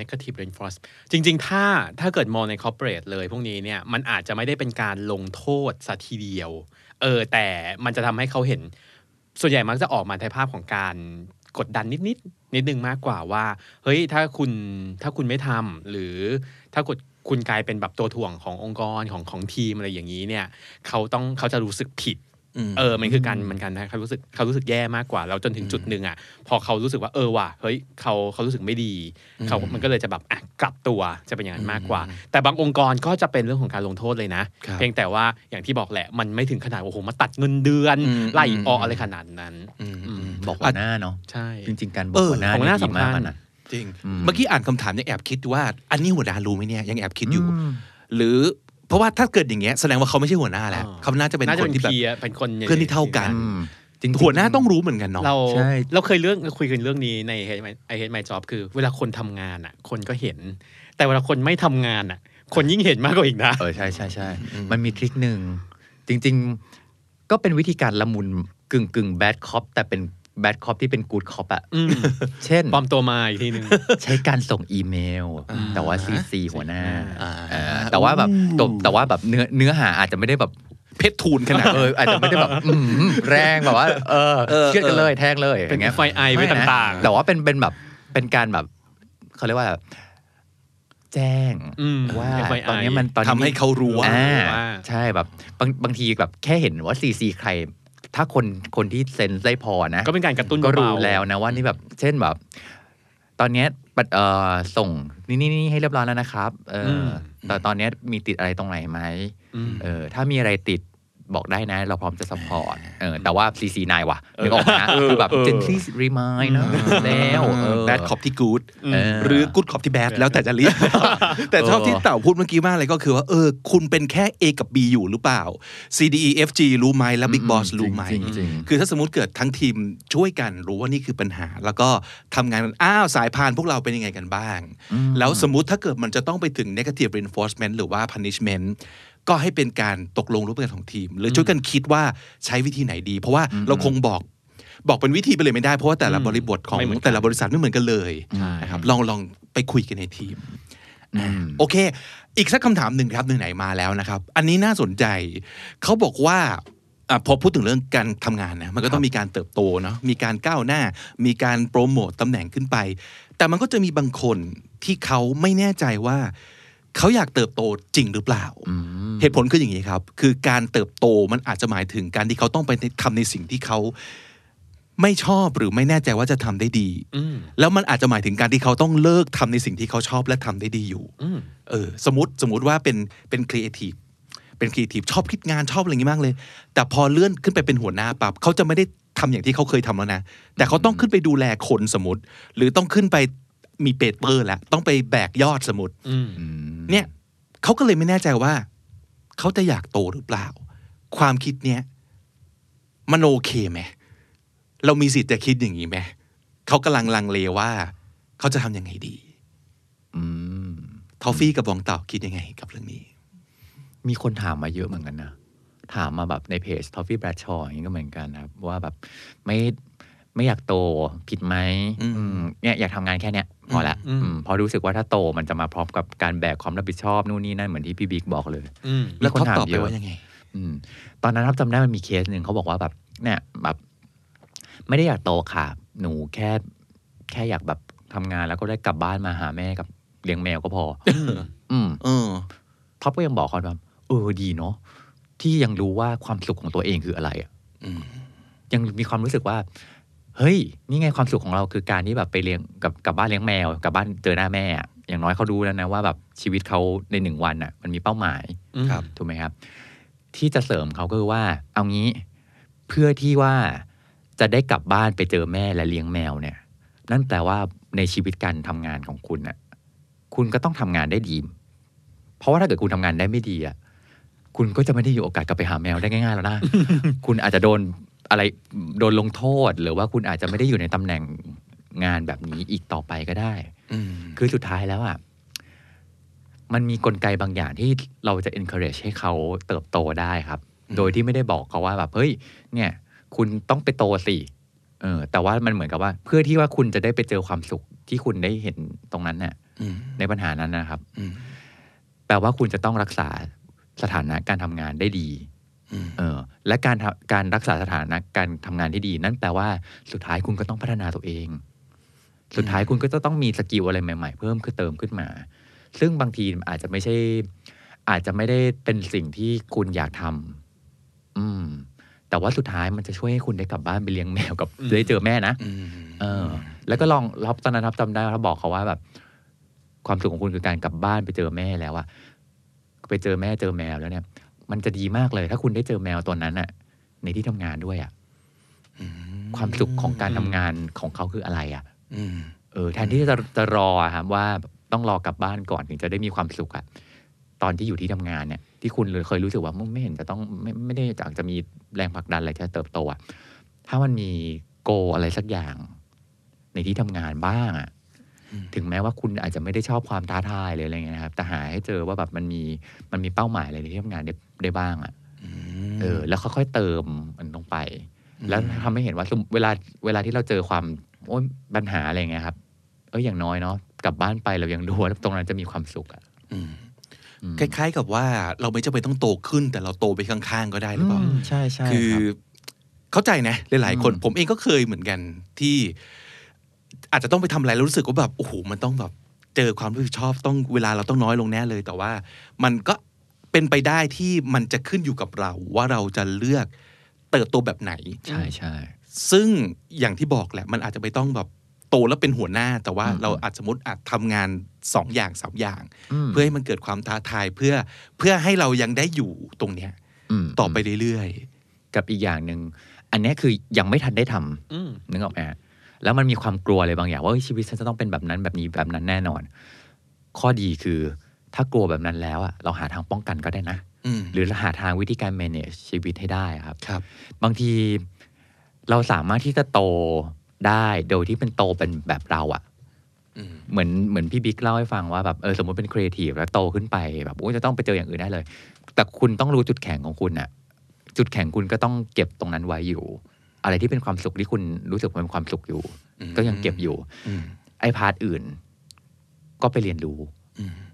negative reinforcement จริงๆถ้าถ้าเกิดมองใน corporate เลยพวกนี้เนี่ยมันอาจจะไม่ได้เป็นการลงโทษซะทีเดียวเออแต่มันจะทำให้เขาเห็นส่วนใหญ่มักจะออกมาในภาพของการกดดันนิดนิดนิดนึงมากกว่าว่าเฮ้ยถ้าคุณถ้าคุณไม่ทำหรือถ้ากดคุณกลายเป็นแบบตัวถ่วงขององค์กรของของทีมอะไรอย่างนี้เนี่ยเขาต้องเขาจะรู้สึกผิดเออมันคือการมันกันนะเขารู้สึกเขารู้สึกแย่มากกว่าแล้วจนถึงจุดนึงอ่ะพอเขารู้สึกว่าเออว่ะเฮ้ยเขาเขารู้สึกไม่ดีเขามันก็เลยจะแบบอ่ะกลับตัวจะเป็นอย่างนั้นมากกว่าแต่บางองค์กรก็จะเป็นเรื่องของการลงโทษเลยนะเพียงแต่ว่าอย่างที่บอกแหละมันไม่ถึงขนาดโอ้โหมาตัดเงินเดือนไล่ออกอะไรขนาดนั้นบอกหัวหน้าเนาะใช่จริงๆการบอกหัวหน้าของหน้าสำคัญจริงเมื่อกี้อ่านคำถามยังแอบคิดว่าอันนี้หัวหน้ารู้ไหมเนี่ยยังแอบคิดอยู่หรือเพราะว่าถ้าเกิดอย่างเงี้ยแสดงว่าเขาไม่ใช่หัวหน้าแล้วเขาน่าจะเป็นคนที่แบบเป็นคนเพื่อนที่เท่ากันจริงหัวหน้าต้องรู้เหมือนกันเนาะเราเราเคยเรื่องคุยกันเรื่องนี้ใน I Hate My Job คือเวลาคนทำงานอ่ะคนก็เห็นแต่เวลาคนไม่ทำงานอ่ะคนยิ่งเห็นมากกว่าอีกนะเออใช่ใช่ใช่มันมีทริคหนึ่งจริงๆก็เป็นวิธีการละมุนกึ่งกึ่งแบดคอปแต่เป็นแบดคอปที่เป็นกู๊ดคอปอะเช่นปลอมตัวมาอีกทีนึงใช้การส่งอีเมลแต่ว่า ซี ซี หัวหน้าแต่ว่าแบบแต่ว่าแบบเนื้อเนื้อหาอาจจะไม่ได้แบบเพชรทูลขนาดเอออาจจะไม่ได้แบบแรงแบบว่าเออเชื่อกันเลยแทงเลยอย่างเงี้ยไฟไอไว้ต่างๆแต่ว่าเป็นเป็นแบบเป็นการแบบเขาเรียกว่าแจ้งว่าตอนนี้มันตอนนี้ทำให้เขารู้ว่าใช่แบบบางบางทีแบบแค่เห็นว่า ซี ซี ใครถ้าคนคนที่เซ็นได้พอนะก็เป็นการกระตุ้นก็รู้แล้วนะว่านี่แบบเช่นแบบตอนนี้เอ่อส่งนี่นี่ให้เรียบร้อยแล้วนะครับเออแต่ตอนนี้มีติดอะไรตรงไหนไหมเออถ้ามีอะไรติดบอกได้นะเราพร้อมจะซัพพอร์ตเออแต่ว่า ซี ซี ไนน์ ว่ะนึกออกนะคือแบบ gently remind นะแล้วเออ bad cop ที่ good หรือ good cop ที่ bad แล้วแต่จะเรียกแต่ชอบที่เต่าพูดเมื่อกี้มากเลยก็คือว่าเออคุณเป็นแค่ A กับ B อยู่หรือเปล่า C D E F G รู้ไหมและ Big Boss รู้ไหมคือถ้าสมมุติเกิดทั้งทีมช่วยกันรู้ว่านี่คือปัญหาแล้วก็ทำงานกันอ้าวสายพานพวกเราเป็นยังไงกันบ้างแล้วสมมุติถ้าเกิดมันจะต้องไปถึง negative reinforcement หรือว่า punishmentก็ให้เป็นการตกลงร่วมกันของทีมหรือช่วยกันคิดว่าใช้วิธีไหนดีเพราะว่าเราคงบอกบอกเป็นวิธีไปเลยไม่ได้เพราะว่าแต่ละบริบทของแต่ละบริษัทไม่เหมือนกันเลยนะครับลองลองไปคุยกันในทีมโอเคอีกสักคำถามหนึ่งครับไหนๆมาแล้วนะครับอันนี้น่าสนใจเขาบอกว่า พอพูดถึงเรื่องการทำงานนะมันก็ต้องมีการเติบโตเนาะมีการก้าวหน้ามีการโปรโมตตำแหน่งขึ้นไปแต่มันก็จะมีบางคนที่เขาไม่แน่ใจว่าเขาอยากเติบโตจริงหรือเปล่าเหตุผลคืออย่างนี้ครับคือการเติบโตมันอาจจะหมายถึงการที่เขาต้องไปทำในสิ่งที่เขาไม่ชอบหรือไม่แน่ใจว่าจะทำได้ดีแล้วมันอาจจะหมายถึงการที่เขาต้องเลิกทำในสิ่งที่เขาชอบและทำได้ดีอยู่เออสมมติสมมติว่าเป็นเป็นครีเอทีฟเป็นครีเอทีฟชอบคิดงานชอบอะไรอย่างนี้มากเลยแต่พอเลื่อนขึ้นไปเป็นหัวหน้าปั๊บเขาจะไม่ได้ทำอย่างที่เขาเคยทำแล้วนะแต่เขาต้องขึ้นไปดูแลคนสมมติหรือต้องขึ้นไปมีเปเปอร์แล้วต้องไปแบกยอดสมมติเนี่ยเขาก็เลยไม่แน่ใจว่าเขาจะอยากโตหรือเปล่าความคิดเนี้ยมันโอเคไหมเรามีสิทธิ์จะคิดอย่างนี้ไหมเขากำลังลังเลว่าเขาจะทำยังไงดีทอฟฟี่กับบองเต่าคิดยังไงกับเรื่องนี้มีคนถามมาเยอะเหมือนกันนะถามมาแบบในเพจทอฟฟี่แบรดชอว์อย่างนี้ก็เหมือนกันครับว่าแบบไม่ไม่อยากโตผิดไหมเนี่ยอยากทำงานแค่เนี้ยพอละพอรู้สึกว่าถ้าโตมันจะมาพร้อมกับการแบกความรับผิดชอบนู่นนี่นั่นเหมือนที่พี่บิ๊กบอกเลยแล้วเขาตอบไปว่ายังไงตอนนั้นครับจำได้มันมีเคสหนึ่งเขาบอกว่าแบบเนี่ยแบบไม่ได้อยากโตค่ะหนูแค่แค่อยากแบบทำงานแล้วก็ได้กลับบ้านมาหาแม่กับเลี้ยงแมวก็พอ อืมเออท็อปก็ยังบอกเขาแบบเออดีเนาะที่ยังรู้ว่าความสุขของตัวเองคืออะไรอ่ะยังมีความรู้สึกว่าเฮ้ยนี่ไงความสุขของเราคือการที่แบบไปเลี้ยงกับกลับบ้านเลี้ยงแมวกลับบ้านเจอหน้าแม่อย่างน้อยเขารู้แล้วนะว่าแบบชีวิตเขาในหนึ่งวันอ่ะมันมีเป้าหมายถูกไหมครับที่จะเสริมเขาก็คือว่าเอางี้เพื่อที่ว่าจะได้กลับบ้านไปเจอแม่และเลี้ยงแมวเนี่ยนั่นแปลว่าในชีวิตการทำงานของคุณน่ะคุณก็ต้องทำงานได้ดีเพราะว่าถ้าเกิดคุณทำงานได้ไม่ดีอ่ะคุณก็จะไม่ได้มีโอกาสกลับไปหาแมวได้ง่ายๆแล้วนะ คุณอาจจะโดนอะไรโดนลงโทษหรือว่าคุณอาจจะไม่ได้อยู่ในตำแหน่งงานแบบนี้อีกต่อไปก็ได้คือสุดท้ายแล้วอ่ะมันมีกลไกบางอย่างที่เราจะ encourage ให้เขาเติบโตได้ครับโดยที่ไม่ได้บอกเขาว่าแบบเฮ้ยเนี่ยคุณต้องไปโตสิเออแต่ว่ามันเหมือนกับว่าเพื่อที่ว่าคุณจะได้ไปเจอความสุขที่คุณได้เห็นตรงนั้นน่ะในปัญหานั้นนะครับแปลว่าคุณจะต้องรักษาสถานะการทำงานได้ดีเออและการการรักษาสถานะการทำงานที่ดีนั่นแปลว่าสุดท้ายคุณก็ต้องพัฒนาตัวเองสุดท้ายคุณก็จะต้องมีสกิลอะไรใหม่ๆเพิ่มขึ้นเติมขึ้นมาซึ่งบางทีอาจจะไม่ใช่อาจจะไม่ได้เป็นสิ่งที่คุณอยากทำอืมแต่ว่าสุดท้ายมันจะช่วยให้คุณได้กลับบ้านไปเลี้ยงแมวกับได้เจอแม่นะเออแล้วก็ลองรับตอนนั้นครับจำได้ครับบอกเขาว่าแบบความสุขของคุณคือการกลับบ้านไปเจอแม่แล้วอะไปเจอแม่เจอแมวแล้วเนี่ยมันจะดีมากเลยถ้าคุณได้เจอแมวตัวนั้นอะในที่ทำงานด้วยอะความสุขของการทำงานของเขาคืออะไรอะเออแทนที่จะจะรอครับว่าต้องรอกลับบ้านก่อนถึงจะได้มีความสุขอะตอนที่อยู่ที่ทำงานเนี่ยที่คุณเคยรู้สึกว่าไม่เห็นจะต้องไม่ไม่ได้อยากจะมีแรงผลักดันอะไรจะเติบโตอ่ะถ้ามันมีโกอะไรสักอย่างในที่ทำงานบ้างอ่ะถึงแม้ว่าคุณอาจจะไม่ได้ชอบความท้าทายเลยอะไรเงี้ยนะครับแต่หาให้เจอว่าแบบมันมีมันมีเป้าหมายอะไรในที่ทำงานได้ได้บ้างอ่ะเออแล้วค่อยๆเติมมันลงไปแล้วทำให้เห็นว่าเวลาเวลาที่เราเจอความโอ้ยปัญหาอะไรเงี้ยครับเอออย่างน้อยเนาะกลับบ้านไปเรายังดูว่าตรงนั้นจะมีความสุขอ่ะคล้ายๆกับว่าเราไม่จำเป็นต้องโตขึ้นแต่เราโตไปข้างๆก็ได้หรือเปล่าใช่ใช่คือเข้าใจนะหลายๆคนผมเองก็เคยเหมือนกันที่อาจจะต้องไปทำอะไรแล้วรู้สึกว่าแบบโอ้โหมันต้องแบบเจอความรับผิดชอบต้องเวลาเราต้องน้อยลงแน่เลยแต่ว่ามันก็เป็นไปได้ที่มันจะขึ้นอยู่กับเราว่าเราจะเลือกเติบโตแบบไหนใช่ใช่ซึ่งอย่างที่บอกแหละมันอาจจะไม่ต้องแบบโตแล้วเป็นหัวหน้าแต่ว่าเราอาจสมมติอาจทำงานสองอย่างสามอย่างเพื่อให้มันเกิดความท้าทายเพื่อเพื่อให้เรายังได้อยู่ตรงเนี้ยต่อไปเรื่อยๆกับอีกอย่างนึงอันนี้คือยังไม่ทันได้ทำนึกออกไหมแล้วมันมีความกลัวอะไรบางอย่างว่าชีวิตฉันจะต้องเป็นแบบนั้นแบบนี้แบบนั้นแน่นอนข้อดีคือถ้ากลัวแบบนั้นแล้วอ่ะเราหาทางป้องกันก็ได้นะหรือเราหาทางวิธีการ manage ชีวิตให้ได้ครับบางทีเราสามารถที่จะโตได้โดยที่เป็นโตเป็นแบบเราอ่ะเหมือนเหมือนพี่บิ๊กเล่าให้ฟังว่าแบบเออสมมติเป็นครีเอทีฟแล้วโตขึ้นไปแบบโอ้จะต้องไปเจออย่างอื่นได้เลยแต่คุณต้องรู้จุดแข็งของคุณอ่ะจุดแข็งคุณก็ต้องเก็บตรงนั้นไว้อยู่อะไรที่เป็นความสุขที่คุณรู้สึกเป็นความสุขอยู่ก็ยังเก็บอยู่ไอ้พาร์ทอื่นก็ไปเรียนรู้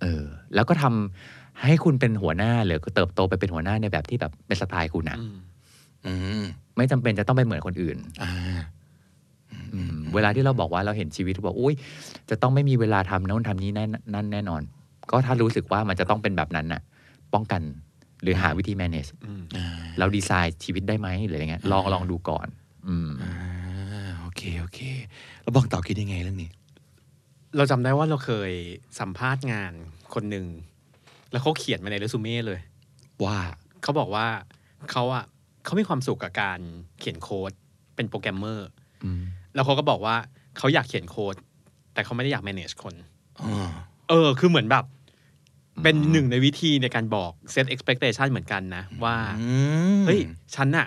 เออแล้วก็ทำให้คุณเป็นหัวหน้าหรือเติบโตไปเป็นหัวหน้าในแบบที่แบบเป็นสไตล์คุณอ่ะ ไม่จำเป็นจะต้องไปเหมือนคนอื่นเวลาที่เราบอกว่าเราเห็นชีวิตบอกอุ้ยจะต้องไม่มีเวลาทำโน่นทำนี้นั่นแน่นอนก็ถ้ารู้สึกว่ามันจะต้องเป็นแบบนั้นน่ะป้องกันหรือหาวิธี manage เราดีไซน์ชีวิตได้ไหมหรืออะไรเงี้ยลองลองดูก่อนอืมโอเคโอเคแล้วบอกต่อคิดยังไงเรื่องนี้เราจำได้ว่าเราเคยสัมภาษณ์งานคนหนึ่งแล้วเขาเขียนมาในเรซูเม่เลยว่าเขาบอกว่าเขาอ่ะเขามีความสุขกับการเขียนโค้ดเป็นโปรแกรมเมอร์แล้วเขาก็บอกว่าเขาอยากเขียนโค้ดแต่เขาไม่ได้อยาก manage คนเออคือเหมือนแบบเป็นหนึ่งในวิธีในการบอก set expectation เหมือนกันนะว่าเฮ้ยฉันน่ะ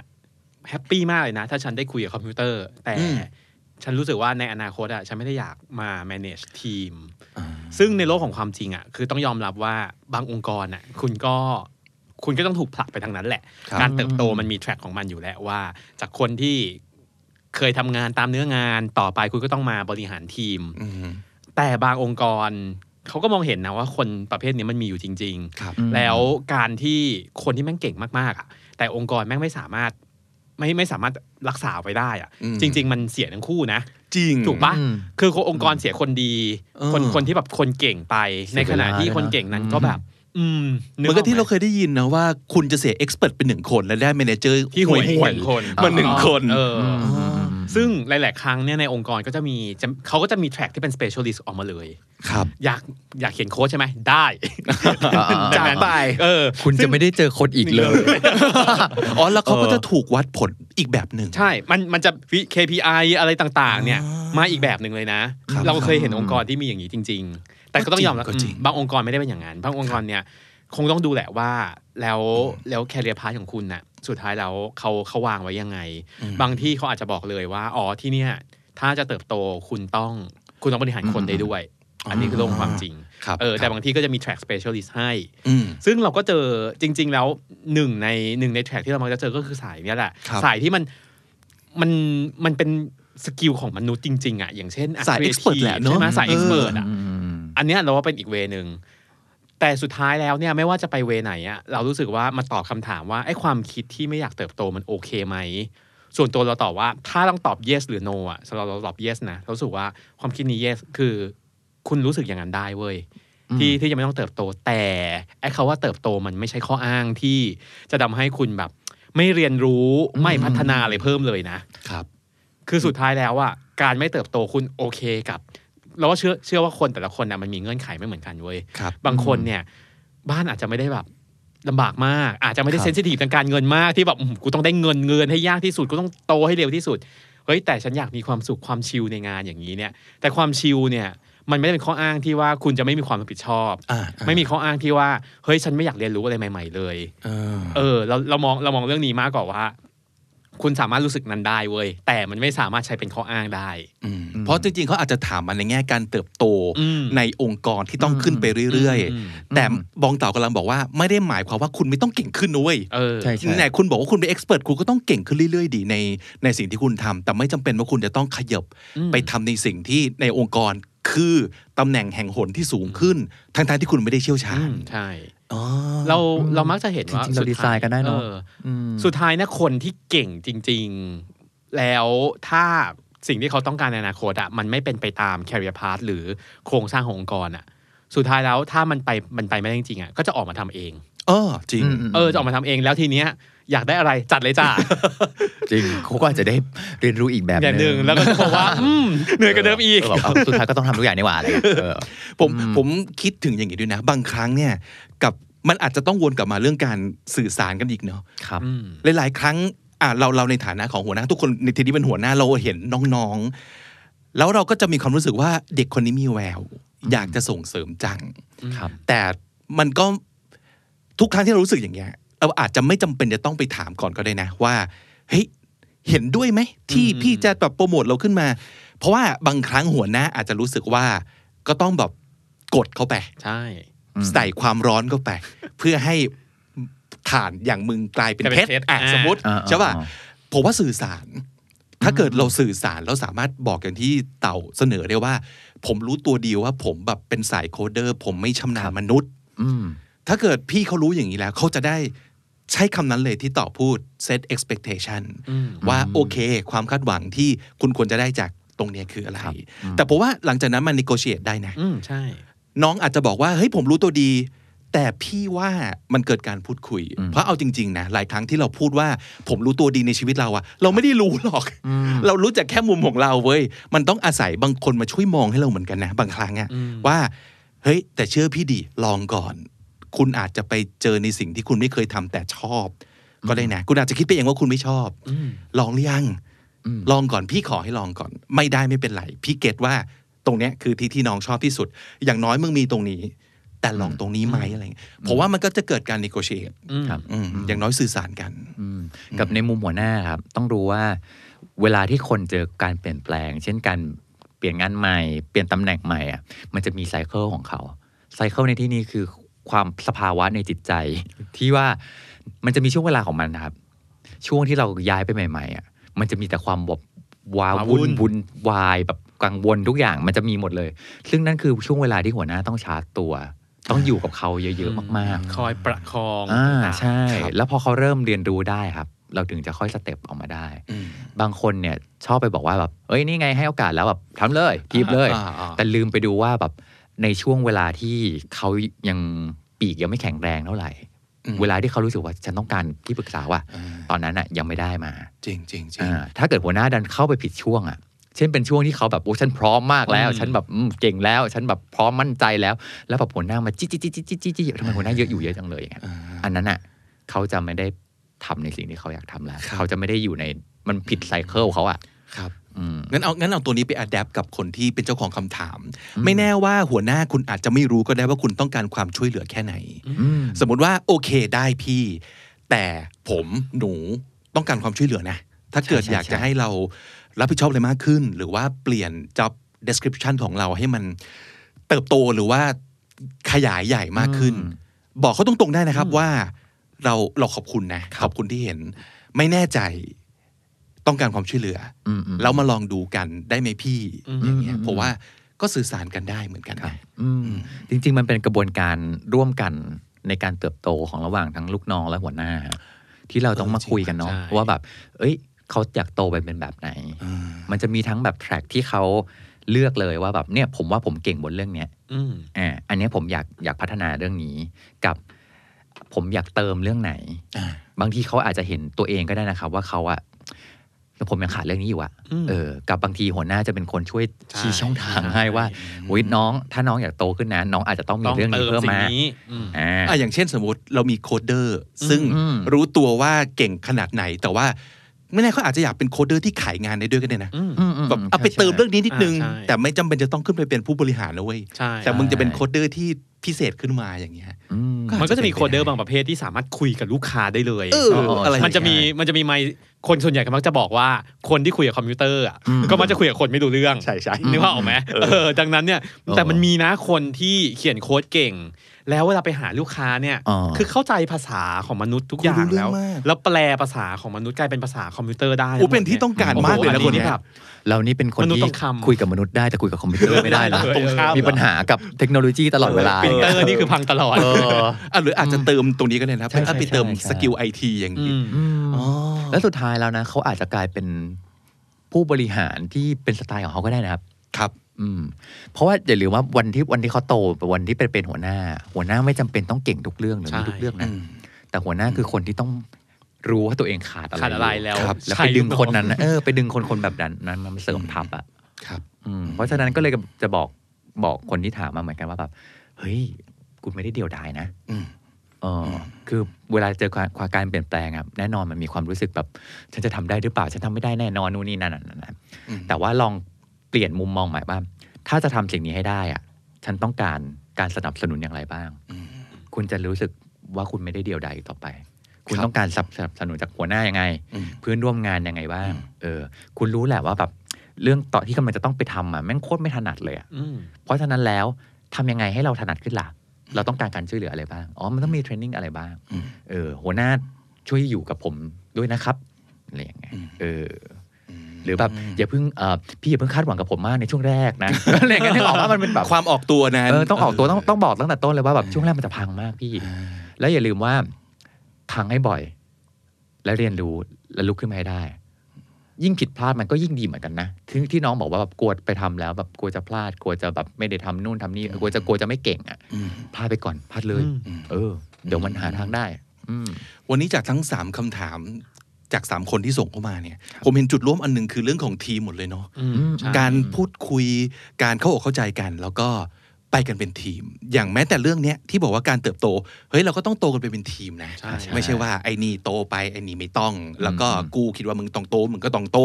แฮปปี้มากเลยนะถ้าฉันได้คุยกับคอมพิวเตอร์แต่ฉันรู้สึกว่าในอนาคตอ่ะฉันไม่ได้อยากมา manage ทีมซึ่งในโลกของความจริงอ่ะคือต้องยอมรับว่าบางองค์กรอ่ะคุณก็คุณก็ต้องถูกผลักไปทางนั้นแหละการเติบโตมันมีแทร็กของมันอยู่แล้วว่าจากคนที่เคยทำงานตามเนื้องานต่อไปคุณก็ต้องมาบริหารทีมแต่บางองค์กรเขาก็มองเห็นนะว่าคนประเภทนี้มันมีอยู่จริงๆแล้วการที่คนที่แม่งเก่งมากๆอ่ะแต่องค์กรแม่งไม่สามารถไม่ไม่สามารถรักษาไปได้อ่ะจริงๆมันเสียทั้งคู่นะจริงถูกปะคือองค์กรเสียคนดีคนคนที่แบบคนเก่งไปในขณะที่คนเก่งนั้นก็แบบอืมเหมือนกับที่เราเคยได้ยินนะว่าคุณจะเสียเอ็กซ์เพิร์ตเป็นหนึ่งคนและได้แมเนเจอร์ที่ห่วยห่วยคนมันหนึ่งคนเออซึ่งหลายๆครั้งเนี่ยในองค์กรก็จะมีเขาก็จะมีแทร็กที่เป็น specialist ออกมาเลยครับอยากอยากเขียนโค้ดใช่ไหมได้จากไปเออคุณจะไม่ได้เจอคนอีกเลยอ๋อแล้วเขาก็จะถูกวัดผลอีกแบบหนึ่งใช่มันมันจะ เค พี ไอ อะไรต่างๆเนี่ยมาอีกแบบหนึ่งเลยนะเราเคยเห็นองค์กรที่มีอย่างนี้จริงๆแต่ก็ต้องยอมรับบางองค์กรไม่ได้เป็นอย่างนั้นบางองค์กรเนี่ยคงต้องดูแหละว่าแล้วแล้วแคเรียร์พาธของคุณน่ะสุดท้ายแล้วเขาเขาวางไว้ยังไงบางที่เขาอาจจะบอกเลยว่าอ๋อที่เนี่ยถ้าจะเติบโตคุณต้องคุณต้องบริหารคนได้ด้วยอันนี้คือโลกความจริงเออแต่บางที่ก็จะมี track specialist ให้ซึ่งเราก็เจอจริงๆแล้วหนึ่งในหนึ่งใน track ที่เรามักจะเจอก็คือสายนี้แหละสายที่มันมันมันเป็นสกิลของมนุษย์จริงๆอ่ะอย่างเช่นสาย expert แหละใช่ไหมสาย expert อ่ะอันนี้เราว่าเป็นอีกเวนึงแต่สุดท้ายแล้วเนี่ยไม่ว่าจะไปเวไหนอะเรารู้สึกว่ามาตอบคำถามว่าไอ้ความคิดที่ไม่อยากเติบโตมันโอเคไหมส่วนตัวเราตอบว่าถ้าต้องตอบ yes หรือ no อะสำหรับเราตอบ yes นะเรารู้สึกว่าความคิดนี้ yes คือคุณรู้สึกอย่างนั้นได้เว้ยที่ที่จะไม่ต้องเติบโตแต่ไอ้คำว่าเติบโตมันไม่ใช่ข้ออ้างที่จะทำให้คุณแบบไม่เรียนรู้ไม่พัฒนาอะไรเพิ่มเลยนะครับคือสุดท้ายแล้วอะการไม่เติบโตคุณโอเคกับเราก็เชื่อเชื่อว่าคนแต่ละคนน่ะมันมีเงื่อนไขไม่เหมือนกันเว้ย บ, บางคนเนี่ยบ้านอาจจะไม่ได้แบบลำบากมากอาจจะไม่ได้เซนซิทีฟทางการเงินมากที่แบบกูต้องได้เงินเงินให้ยากที่สุดกูต้องโตให้เร็วที่สุดเฮ้ยแต่ฉันอยากมีความสุขความชิลในงานอย่างนี้เนี่ยแต่ความชิลเนี่ยมันไม่ได้เป็นข้ออ้างที่ว่าคุณจะไม่มีความรับผิดชอบไม่มีข้ออ้างที่ว่าเฮ้ยฉันไม่อยากเรียนรู้อะไรใหม่ๆเลยเออเราเรามองเรามองเรื่องนี้มากกว่าว่าคุณสามารถรู้สึกนั้นได้เว้ยแต่มันไม่สามารถใช้เป็นข้ออ้างได้เพราะจริงๆเขาอาจจะถามมันในแง่การเติบโตในองค์กรที่ต้องขึ้นไปเรื่อยๆแต่บองเต่ากำลังบอกว่าไม่ได้หมายความว่าคุณไม่ต้องเก่งขึ้นเว้ยใช่ๆไหนคุณบอกว่าคุณเป็นเอ็กซ์เพิร์ทคุณก็ต้องเก่งขึ้นเรื่อยๆดีในในสิ่งที่คุณทำแต่ไม่จำเป็นว่าคุณจะต้องขยับไปทำในสิ่งที่ในองค์กรคือตำแหน่งแห่งหนที่สูงขึ้นทั้งๆที่คุณไม่ได้เชี่ยวชาญใช่เราเรามักจะเห็นว่าเราดีไซน์กันได้เนอะสุดท้ายนะคนที่เก่งจริงๆแล้วถ้าสิ่งที่เขาต้องการในอนาคตอ่ะมันไม่เป็นไปตาม career path หรือโครงสร้างขององค์กรอ่ะสุดท้ายแล้วถ้ามันไปมันไปไม่ได้จริงๆอ่ะก็จะออกมาทำเองเออจริงเออจะออกมาทำเองแล้วทีเนี้ยอยากได้อะไรจัดเลยจ้าจริงเขาก็อาจจะได้เรียนรู้อีกแบบนึงแล้วก็จะบอกว่าเหนื่อยกว่าเดิมอีกสุดท้ายก็ต้องทำทุกอย่างนี่หว่าอะไรผมผมคิดถึงอย่างนี้ด้วยนะบางครั้งเนี่ยกับมันอาจจะต้องวนกลับมาเรื่องการสื่อสารกันอีกเนาะครับหลายๆครั้งอ่ะเราเราในฐานะของหัวหน้าทุกคนในทีนี้เป็นหัวหน้าเราเห็นน้องๆแล้วเราก็จะมีความรู้สึกว่าเด็กคนนี้มีแววอยากจะส่งเสริมจังแต่มันก็ทุกครั้งที่เรารู้สึกอย่างเงี้ยเราอาจจะไม่จำเป็นจะต้องไปถามก่อนก็ได้นะว่าเฮ้ยเห็นด้วยไหมที่พี่จะแบบโปรโมทเราขึ้นมาเพราะว่าบางครั้งหัวหน้าอาจจะรู้สึกว่าก็ต้องแบบกดเข้าไปใช่ใส่ความร้อนเข้าไปเพื่อให้ฐานอย่างมึงกลายเป็นเพชรอ่ะสมมติใช่ป่ะผมว่าสื่อสารถ้าเกิดเราสื่อสารเราสามารถบอกอย่างที่เต่าเสนอได้ว่าผมรู้ตัวดีว่าผมแบบเป็นสายโคเดอร์ผมไม่ชำนาญมนุษย์ถ้าเกิดพี่เขารู้อย่างนี้แล้วเขาจะได้ ใช้คำนั้นเลยที่ต่อพูด set expectation ว่าโอเคความคาดหวังที่คุณควรจะได้จากตรงนี้คืออะไรแต่ผมว่าหลังจากนั้นมัน negotiate ได้นะใช่น้องอาจจะบอกว่าเฮ้ยผมรู้ตัวดีแต่พี่ว่ามันเกิดการพูดคุยเพราะเอาจริงๆนะหลายครั้งที่เราพูดว่าผมรู้ตัวดีในชีวิตเราอะเราไม่ได้รู้หรอกเรารู้จากแค่มุมของเราเว้ยมันต้องอาศัยบางคนมาช่วยมองให้เราเหมือนกันนะบางครั้งอะว่าเฮ้ยแต่เชื่อพี่ดิลองก่อนคุณอาจจะไปเจอในสิ่งที่คุณไม่เคยทำแต่ชอบก็ได้นะคุณอาจจะคิดไปเองว่าคุณไม่ชอบลองหรือยังลองก่อนพี่ขอให้ลองก่อนไม่ได้ไม่เป็นไรพี่เก็ตว่าตรงเนี้ยคือที่ที่น้องชอบที่สุดอย่างน้อยมึงมีตรงนี้แต่ลองตรงนี้ไหมอะไรเงี้ยผมว่ามันก็จะเกิดการ negotiate อย่างน้อยสื่อสารกันกับในมุมหัวหน้าครับต้องรู้ว่าเวลาที่คนเจอการเปลี่ยนแปลงเช่นการเปลี่ยนงานใหม่เปลี่ยนตำแหน่งใหม่อ่ะมันจะมีไซเคิลของเขาไซเคิลในที่นี้คือความสภาวะในจิตใจที่ว่ามันจะมีช่วงเวลาของมันนะครับช่วงที่เราย้ายไปใหม่ๆอ่ะมันจะมีแต่ความแบบว้าวุ่นวุ่นวายแบบกังวลทุกอย่างมันจะมีหมดเลยซึ่งนั่นคือช่วงเวลาที่หัวหน้าต้องชาร์จตัวต้องอยู่กับเขาเยอะๆมากๆคอยประคองอ่าใช่แล้วพอเขาเริ่มเรียนรู้ได้ครับเราถึงจะค่อยสเต็ปออกมาได้บางคนเนี่ยชอบไปบอกว่าแบบเอ้ยนี่ไงให้โอกาสแล้วแบบทำเลยทีบเลยแต่ลืมไปดูว่าแบบในช่วงเวลาที่เขายังปีกยังไม่แข็งแรงเท่าไหร่เวลาที่เขารู้สึกว่าฉันต้องการที่ปรึกษาว่ะตอนนั้นอ่ะยังไม่ได้มาจริงจริงจริงถ้าเกิดหัวหน้าดันเข้าไปผิดช่วงอ่ะเช่นเป็นช่วงที่เขาแบบโอ้ฉันพร้อมมากแล้วฉันแบบเก่งแล้วฉันแบบพร้อมมั่นใจแล้วแล้วแบบหัวหน้ามาจี้จี้จี้จี้จี้จี้ทำไมหัวหน้าเยอะอยู่เยอะจังเลยอย่างเงี้ยอันนั้นอ่ะเขาจะไม่ได้ทำในสิ่งที่เขาอยากทำแล้วเขาจะไม่ได้อยู่ในมันผิดไซเคิลเขาอ่ะครับงั้นเอางั้นเอาตัวนี้ไปอัดแอปกับคนที่เป็นเจ้าของคำถามไม่แน่ว่าหัวหน้าคุณอาจจะไม่รู้ก็ได้ว่าคุณต้องการความช่วยเหลือแค่ไหนสมมติว่าโอเคได้พี่แต่ผมหนูต้องการความช่วยเหลือนะถ้าเกิดอยากจะให้เรารับผิดชอบอะไรมากขึ้นหรือว่าเปลี่ยน job description ของเราให้มันเติบโตหรือว่าขยายใหญ่มากขึ้นบอกเขาตรงๆได้นะครับว่าเราเราขอบคุณนะขอบคุณที่เห็นไม่แน่ใจต้องการความช่วยเหลือแล้วมาลองดูกันได้ไหมพี่อย่างเงี้ยเพราะว่าก็สื่อสารกันได้เหมือนกันนะจริงๆมันเป็นกระบวนการร่วมกันในการเติบโตของระหว่างทั้งลูกน้องและหัวหน้าที่เราต้องมาคุยกันเนาะว่าแบบเอ้ยเขาอยากโตไปเป็นแบบไหนมันจะมีทั้งแบบแทร็กที่เขาเลือกเลยว่าแบบเนี่ยผมว่าผมเก่งบนเรื่องเนี้ยอ่าอันนี้ผมอยากอยากพัฒนาเรื่องนี้กับผมอยากเติมเรื่องไหนบางทีเขาอาจจะเห็นตัวเองก็ได้นะครับว่าเขาอะผมยังขาดเรื่องนี้อยู่อะเออกับบางทีหัวหน้าจะเป็นคนช่วยชี้ช่องทางให้ว่าโอ้ยน้องถ้าน้องอยากโตขึ้นนะน้องอาจจะต้องมีเรื่องนี้เพิ่มมาอ่าอย่างเช่นสมมติเรามีโคดเดอร์ซึ่งรู้ตัวว่าเก่งขนาดไหนแต่ว่าไม่แน่เขาอาจจะอยากเป็นโคดเดอร์ที่ขายงานได้ด้วยก็ได้นะแบบเอาไปเติมเรื่องนี้นิดนึงแต่ไม่จำเป็นจะต้องขึ้นไปเป็นผู้บริหารนะเว้ยแต่มึงจะเป็นโคดเดอร์ที่พิเศษขึ้นมาอย่างเงี้ยมันก็จะมีโคดเดอร์บางประเภทที่สามารถคุยกับลูกค้าได้เลยมันจะมีมันจะมีไมค์คนส่วนใหญ่ก็มักจะบอกว่าคนที่คุยกับคอมพิวเตอร์อ่ะก็มักจะคุยกับคนไม่รู้เรื่องใช่ใช่นึกว่าออกไหมเออดังนั้นเนี่ยแต่มันมีนะคนที่เขียนโค้ดเก่งแล้วเวลาไปหาลูกค้าเนี่ยคือเข้าใจภาษาของมนุษย์ทุกอย่างแล้วแล้วแปลภาษาของมนุษย์กลายเป็นภาษาคอมพิวเตอร์ได้อู้เป็นที่ต้องการมากเลยนะคนนี้แบบเรานี่เป็นคนที่คุยกับมนุษย์ได้แต่คุยกับคอมพิวเตอร์ไม่ได้นะมีปัญหากับเทคโนโลยีตลอดเวลาคอมพิวเตอร์นี่คือพังตลอดอ่ะหรืออาจจะเติมตรงนี้ก็ได้นะเป็นไปเติมสกิล ไอ ที อย่างนี้อ๋อแล้วสุดท้ายแล้วนะเขาอาจจะกลายเป็นผู้บริหารที่เป็นสไตล์ของเขาก็ได้นะครับครับอืมเพราะว่าอย่าลืมว่าวันที่วันที่เขาโตวันที่เป็นเป็นหัวหน้าหัวหน้าไม่จำเป็นต้องเก่งทุกเรื่องหรือทุกเรื่องนะแต่หัวหน้าคือคนที่ต้องรู้ว่าตัวเองขาดอะไรขาดอะไรแล้วแล้วไปดึงคนนั้นเออไปดึงคนคนแบบนั้นนั้นมาเสริมทัพอ่ะครับอืมเพราะฉะนั้นก็เลยจะบอกบอกคนที่ถามมาเหมือนกันว่าแบบเฮ้ยกูไม่ได้เดียวดายนะเออคือเวลาเจอความการเปลี่ยนแปลงครับแน่นอนมันมีความรู้สึกแบบฉันจะทำได้หรือเปล่าฉันทำไม่ได้แน่นอนนู่นนี่นั่นนะแต่ว่าลองเปลี่ยนมุมมองใหม่บ้างถ้าจะทำสิ่งนี้ให้ได้อ่ะฉันต้องการการสนับสนุนอย่างไรบ้างคุณจะรู้สึกว่าคุณไม่ได้เดียวดายต่อไปคุณต้องการสนับสนุนจากหัวหน้ายังไงเพื่อนร่วมงานยังไงบ้างเออคุณรู้แหละว่าแบบเรื่องต่อที่กำลังจะต้องไปทำอ่ะแม่งโคตรไม่ถนัดเลยอ่ะเพราะฉะนั้นแล้วทำยังไงให้เราถนัดขึ้นล่ะเราต้องการการช่วยเหลืออะไรบ้างอ๋อมันต้องมีเทรนนิ่งอะไรบ้างเออหัวหน้าช่วยอยู่กับผมด้วยนะครับอะไรอย่างเงี้ยเออหรือแบบอย่าเพิ่งเอ่อพี่อย่าเพิ่งคาดหวังกับผมมากในช่วงแรกนะอะไรอย่างเงี้ยที่บอกว่ามันเป็นแบบความออกตัวนะเออต้องออกตัวต้องต้องบอกตั้งแต่ต้นเลยว่าแบบช่วงแรกมันจะพังมากพี่แล้วอย่าลืมว่า พังให้บ่อยและเรียนรู้และลุกขึ้นมาให้ได้ยิ่งผิดพลาดมันก็ยิ่งดีเหมือนกันนะที่ที่น้องบอกว่าแบบกลัวไปทำแล้วแบบกลัวจะพลาดกลัวจะแบบไม่ได้ทำนู่นทำนี่กลัวจะกลัวจะไม่เก่งอ่ะพลาดไปก่อนพลาดเลยเออเดี๋ยวมันหาทางได้อืมวันนี้จากทั้งสามคำถามจากสามคนที่ส่งเข้ามาเนี่ยผมเห็นจุดร่วมอันนึงคือเรื่องของทีมหมดเลยเนาะการพูดคุยการเข้าอกเข้าใจกันแล้วก็ไปกันเป็นทีมอย่างแม้แต่เรื่องเนี้ยที่บอกว่าการเติบโตเฮ้ยเราก็ต้องโตกันไปเป็นทีมนะไม่ใช่ว่าไอ้นี่โตไปไอ้นี่ไม่ต้องแล้วก็กูคิดว่ามึงต้องโตมึงก็ต้องโต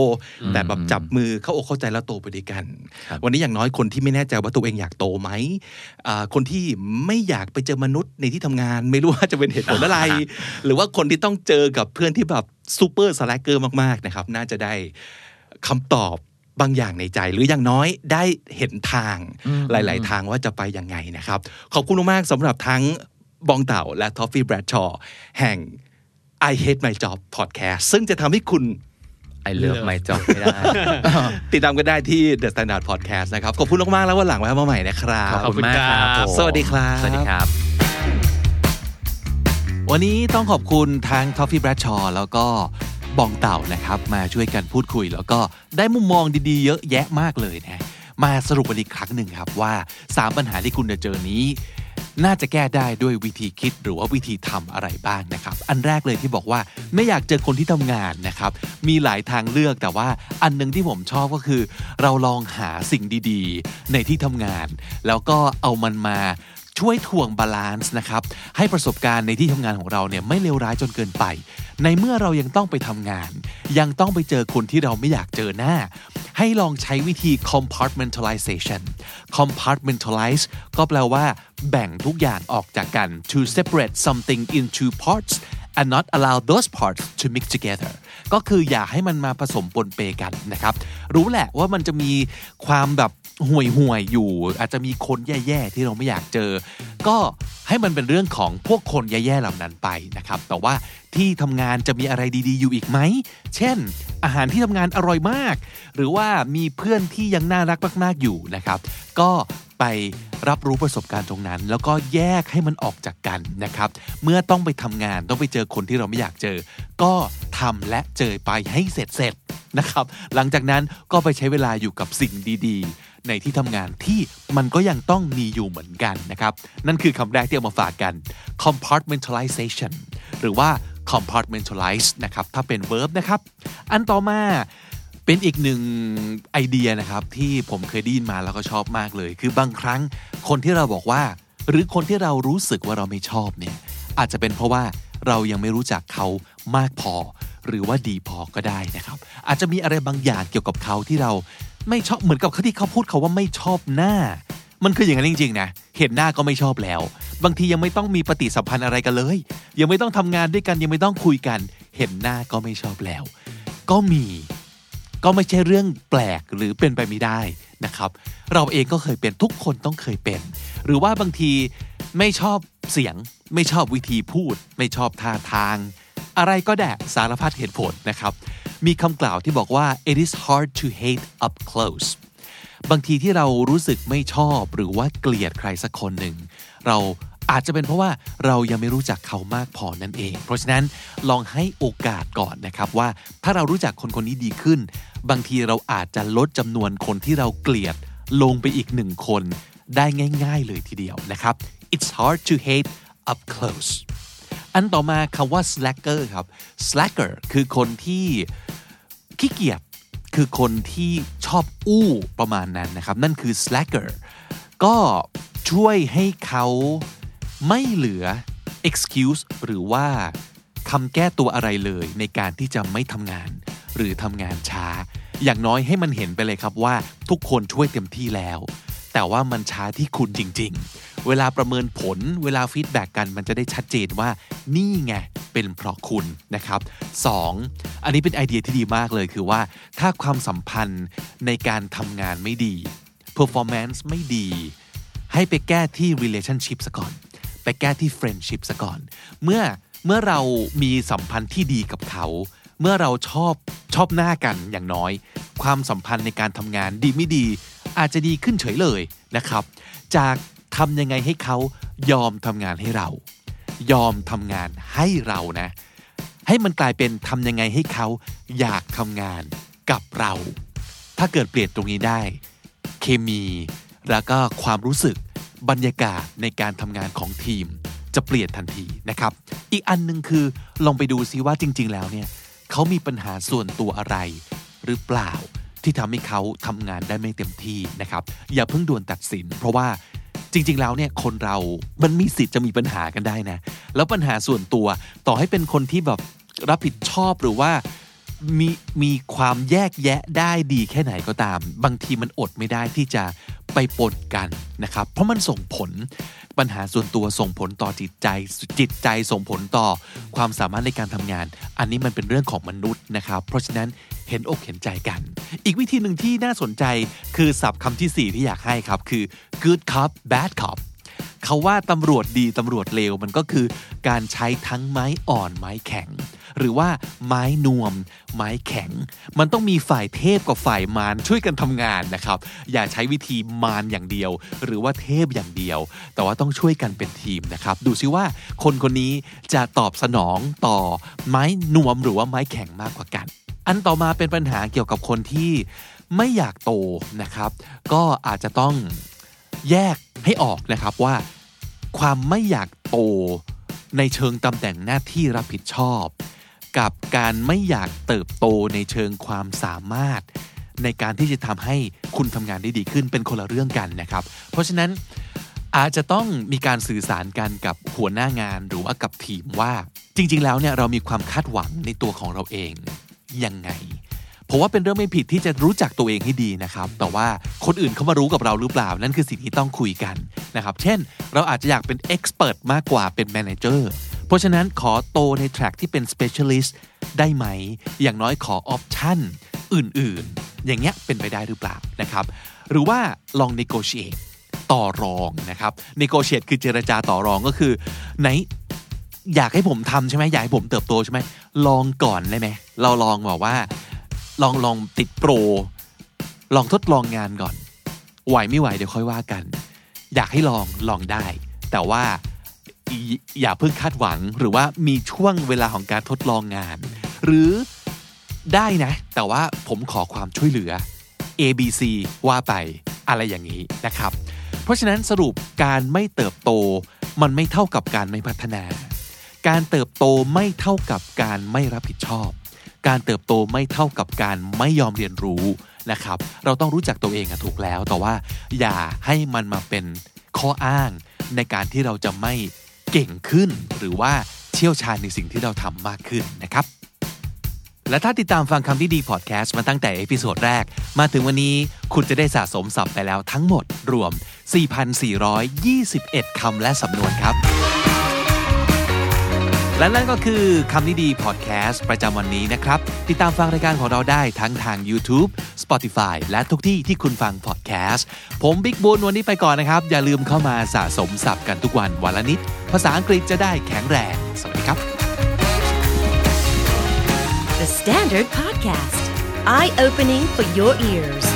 แต่แบบจับมือเข้าอกเข้าใจแล้วโตไปด้วยกันวันนี้อย่างน้อยคนที่ไม่แน่ใจว่าตัวเองอยากโตไหมคนที่ไม่อยากไปเจอมนุษย์ในที่ทำงานไม่รู้ว่าจะเป็นเหตุผลอะไรหรือว่าคนที่ต้องเจอกับเพื่อนที่แบบซูเปอร์สแลกเกอร์มากๆนะครับน่าจะได้คำตอบบางอย่างในใจหรืออย่างน้อยได้เห็นทางหลายๆทางว่าจะไปยังไงนะครับขอบคุณมากสำหรับทั้งบองเต่าและทอฟฟี่แบรดชอว์แห่ง I Hate My Job Podcast ซึ่งจะทำให้คุณ I Love My Job ไม่ได้ติดตามกันได้ที่ The Standard Podcast นะครับขอบคุณมากๆแล้ววันหลังไว้มาใหม่นะครับขอบคุณมากครับสวัสดีครับสวัสดีครับวันนี้ต้องขอบคุณทั้งทอฟฟี่แบรดชอว์แล้วก็บองเต่านะครับมาช่วยกันพูดคุยแล้วก็ได้มุมมองดีๆเยอะแยะมากเลยนะมาสรุปกันอีกครั้งหนึ่งครับว่าสามปัญหาที่คุณจะเจอนี้น่าจะแก้ได้ด้วยวิธีคิดหรือว่าวิธีทำอะไรบ้างนะครับอันแรกเลยที่บอกว่าไม่อยากเจอคนที่ทำงานนะครับมีหลายทางเลือกแต่ว่าอันนึงที่ผมชอบก็คือเราลองหาสิ่งดีๆในที่ทำงานแล้วก็เอามันมาช่วยถ่วงบาลานซ์นะครับให้ประสบการณ์ในที่ทำงานของเราเนี่ยไม่เลวร้ายจนเกินไปในเมื่อเรายังต้องไปทำงานยังต้องไปเจอคนที่เราไม่อยากเจอหน้าให้ลองใช้วิธี compartmentalization compartmentalize ก็แปลว่าแบ่งทุกอย่างออกจากกัน to separate something into parts and not allow those parts to mix together ก็คืออย่าให้มันมาผสมปนเปกันนะครับรู้แหละว่ามันจะมีความแบบห่วยห่วยอยู่อาจจะมีคนแย่ๆที่เราไม่อยากเจอก็ให้มันเป็นเรื่องของพวกคนแย่ๆเหล่านั้นไปนะครับแต่ว่าที่ทำงานจะมีอะไรดีๆอยู่อีกไหมเช่นอาหารที่ทำงานอร่อยมากหรือว่ามีเพื่อนที่ยังน่ารักมากๆอยู่นะครับก็ไปรับรู้ประสบการณ์ตรงนั้นแล้วก็แยกให้มันออกจากกันนะครับเมื่อต้องไปทำงานต้องไปเจอคนที่เราไม่อยากเจอก็ทำและเจอไปให้เสร็จๆนะครับหลังจากนั้นก็ไปใช้เวลาอยู่กับสิ่งดีๆในที่ทำงานที่มันก็ยังต้องมีอยู่เหมือนกันนะครับนั่นคือคำแรกที่เอามาฝากกัน compartmentalization หรือว่า compartmentalize นะครับถ้าเป็น verb นะครับอันต่อมาเป็นอีกหนึ่งไอเดียนะครับที่ผมเคยได้ยินมาแล้วก็ชอบมากเลยคือบางครั้งคนที่เราบอกว่าหรือคนที่เรารู้สึกว่าเราไม่ชอบเนี่ยอาจจะเป็นเพราะว่าเรายังไม่รู้จักเขามากพอหรือว่าดีพอก็ได้นะครับอาจจะมีอะไรบางอย่างเกี่ยวกับเขาที่เราไม่ชอบเหมือนกับที่เขาพูดเขาว่าไม่ชอบหน้ามันคืออย่างนั้นจริงๆนะเห็นหน้าก็ไม่ชอบแล้วบางทียังไม่ต้องมีปฏิสัมพันธ์อะไรกันเลยยังไม่ต้องทำงานด้วยกันยังไม่ต้องคุยกันเห็นหน้าก็ไม่ชอบแล้วก็มีก็ไม่ใช่เรื่องแปลกหรือเป็นไปไม่ได้นะครับเราเองก็เคยเป็นทุกคนต้องเคยเป็นหรือว่าบางทีไม่ชอบเสียงไม่ชอบวิธีพูดไม่ชอบท่าทางอะไรก็ได้สารพัดเหตุผลนะครับมีคำกล่าวที่บอกว่า it is hard to hate up close บางทีที่เรารู้สึกไม่ชอบหรือว่าเกลียดใครสักคนหนึ่งเราอาจจะเป็นเพราะว่าเรายังไม่รู้จักเขามากพอนั่นเองเพราะฉะนั้นลองให้โอกาสก่อนนะครับว่าถ้าเรารู้จักคนคนนี้ดีขึ้นบางทีเราอาจจะลดจำนวนคนที่เราเกลียดลงไปอีกหนึ่งคนได้ง่ายๆเลยทีเดียวนะครับ it's hard to hate up closeอันต่อมาคำว่า slacker ครับ slacker คือคนที่ขี้เกียจคือคนที่ชอบอู้ประมาณนั้นนะครับนั่นคือ slacker ก็ช่วยให้เขาไม่เหลือ excuse หรือว่าคำแก้ตัวอะไรเลยในการที่จะไม่ทำงานหรือทำงานช้าอย่างน้อยให้มันเห็นไปเลยครับว่าทุกคนช่วยเต็มที่แล้วแต่ว่ามันช้าที่คุณจริงๆเวลาประเมินผลเวลาฟีดแบ็กกันมันจะได้ชัดเจนว่านี่ไงเป็นเพราะคุณนะครับสองอันนี้เป็นไอเดียที่ดีมากเลยคือว่าถ้าความสัมพันธ์ในการทำงานไม่ดี performance ไม่ดีให้ไปแก้ที่ relationship ซะก่อนไปแก้ที่ friendship ซะก่อนเมื่อเมื่อเรามีสัมพันธ์ที่ดีกับเขาเมื่อเราชอบชอบหน้ากันอย่างน้อยความสัมพันธ์ในการทำงานดีไม่ดีอาจจะดีขึ้นเฉยเลยนะครับจากทำยังไงให้เขายอมทำงานให้เรา ยอมทำงานให้เรานะให้มันกลายเป็นทำยังไงให้เขาอยากทำงานกับเราถ้าเกิดเปลี่ยนตรงนี้ได้เคมีแล้วก็ความรู้สึกบรรยากาศในการทำงานของทีมจะเปลี่ยนทันทีนะครับอีกอันนึงคือลองไปดูซิว่าจริงๆแล้วเนี่ยเขามีปัญหาส่วนตัวอะไรหรือเปล่าที่ทำให้เขาทำงานได้ไม่เต็มที่นะครับอย่าเพิ่งด่วนตัดสินเพราะว่าจริงๆแล้วเนี่ยคนเรามันมีสิทธิ์จะมีปัญหากันได้นะแล้วปัญหาส่วนตัวต่อให้เป็นคนที่แบบรับผิดชอบหรือว่ามีมีความแยกแยะได้ดีแค่ไหนก็ตามบางทีมันอดไม่ได้ที่จะไปปนกันนะครับเพราะมันส่งผลปัญหาส่วนตัวส่งผลต่อจิตใจจิตใจส่งผลต่อความสามารถในการทำงานอันนี้มันเป็นเรื่องของมนุษย์นะครับเพราะฉะนั้นเห็นอกเห็นใจกันอีกวิธีหนึ่งที่น่าสนใจคือศัพท์คำที่สี่ที่อยากให้ครับคือ good cop bad cop เขาว่าตำรวจดีตำรวจเลวมันก็คือการใช้ทั้งไม้อ่อนไม้แข็งหรือว่าไม้นวมไม้แข็งมันต้องมีฝ่ายเทพกับฝ่ายมารช่วยกันทำงานนะครับอย่าใช้วิธีมารอย่างเดียวหรือว่าเทพอย่างเดียวแต่ว่าต้องช่วยกันเป็นทีมนะครับดูซิว่าคนคนนี้จะตอบสนองต่อไม้นวมหรือว่าไม้แข็งมากกว่ากันอันต่อมาเป็นปัญหาเกี่ยวกับคนที่ไม่อยากโตนะครับก็อาจจะต้องแยกให้ออกนะครับว่าความไม่อยากโตในเชิงตำแหน่งหน้าที่รับผิดชอบกับการไม่อยากเติบโตในเชิงความสามารถในการที่จะทำให้คุณทำงานได้ดีขึ้นเป็นคนละเรื่องกันนะครับเพราะฉะนั้นอาจจะต้องมีการสื่อสารกันกับหัวหน้างานหรือว่ากับทีมว่าจริงๆแล้วเนี่ยเรามีความคาดหวังในตัวของเราเองยังไงผมว่าเป็นเรื่องไม่ผิดที่จะรู้จักตัวเองให้ดีนะครับแต่ว่าคนอื่นเขามารู้กับเราหรือเปล่านั่นคือสิ่งที่ต้องคุยกันนะครับเช่นเราอาจจะอยากเป็นเอ็กซ์เพิร์ทมากกว่าเป็นแมเนเจอร์เพราะฉะนั้นขอโตในแทร็กที่เป็น specialist ได้ไหมอย่างน้อยขอออปชั่นอื่นๆอย่างเงี้ยเป็นไปได้หรือเปล่านะครับหรือว่าลอง negotiate ต่อรองนะครับ negotiate คือเจรจาต่อรองก็คือไหนอยากให้ผมทำใช่ไหมอยากให้ผมเติบโตใช่ไหมลองก่อนได้ไหมเราลองแบบว่าลองลองติดโปรลองทดลองงานก่อนไหวไม่ไหวเดี๋ยวค่อยว่ากันอยากให้ลองลองได้แต่ว่าอย่าเพิ่งคาดหวังหรือว่ามีช่วงเวลาของการทดลองงานหรือได้นะแต่ว่าผมขอความช่วยเหลือ A B C ว่าไปอะไรอย่างนี้นะครับเพราะฉะนั้นสรุปการไม่เติบโตมันไม่เท่ากับการไม่พัฒนาการเติบโตไม่เท่ากับการไม่รับผิดชอบการเติบโตไม่เท่ากับการไม่ยอมเรียนรู้นะครับเราต้องรู้จักตัวเองอะถูกแล้วแต่ว่าอย่าให้มันมาเป็นข้ออ้างในการที่เราจะไม่เก่งขึ้นหรือว่าเชี่ยวชาญในสิ่งที่เราทำมากขึ้นนะครับและถ้าติดตามฟังคำที่ดีพอดแคสต์มาตั้งแต่เอพิโซดแรกมาถึงวันนี้คุณจะได้สะสมศัพท์ไปแล้วทั้งหมดรวม สี่พันสี่ร้อยยี่สิบเอ็ด คำและสำนวนครับและนั่นก็คือคำนี้ดีพอดแคสต์ประจำวันนี้นะครับติดตามฟังรายการของเราได้ทั้งทาง YouTube Spotify และทุกที่ที่คุณฟังพอดแคสต์ผมบิ๊กบุญวันนี้ไปก่อนนะครับอย่าลืมเข้ามาสะสมศัพท์กันทุกวันวันละนิดภาษาอังกฤษจะได้แข็งแรงสวัสดีครับ The Standard Podcast Eye Opening for Your Ears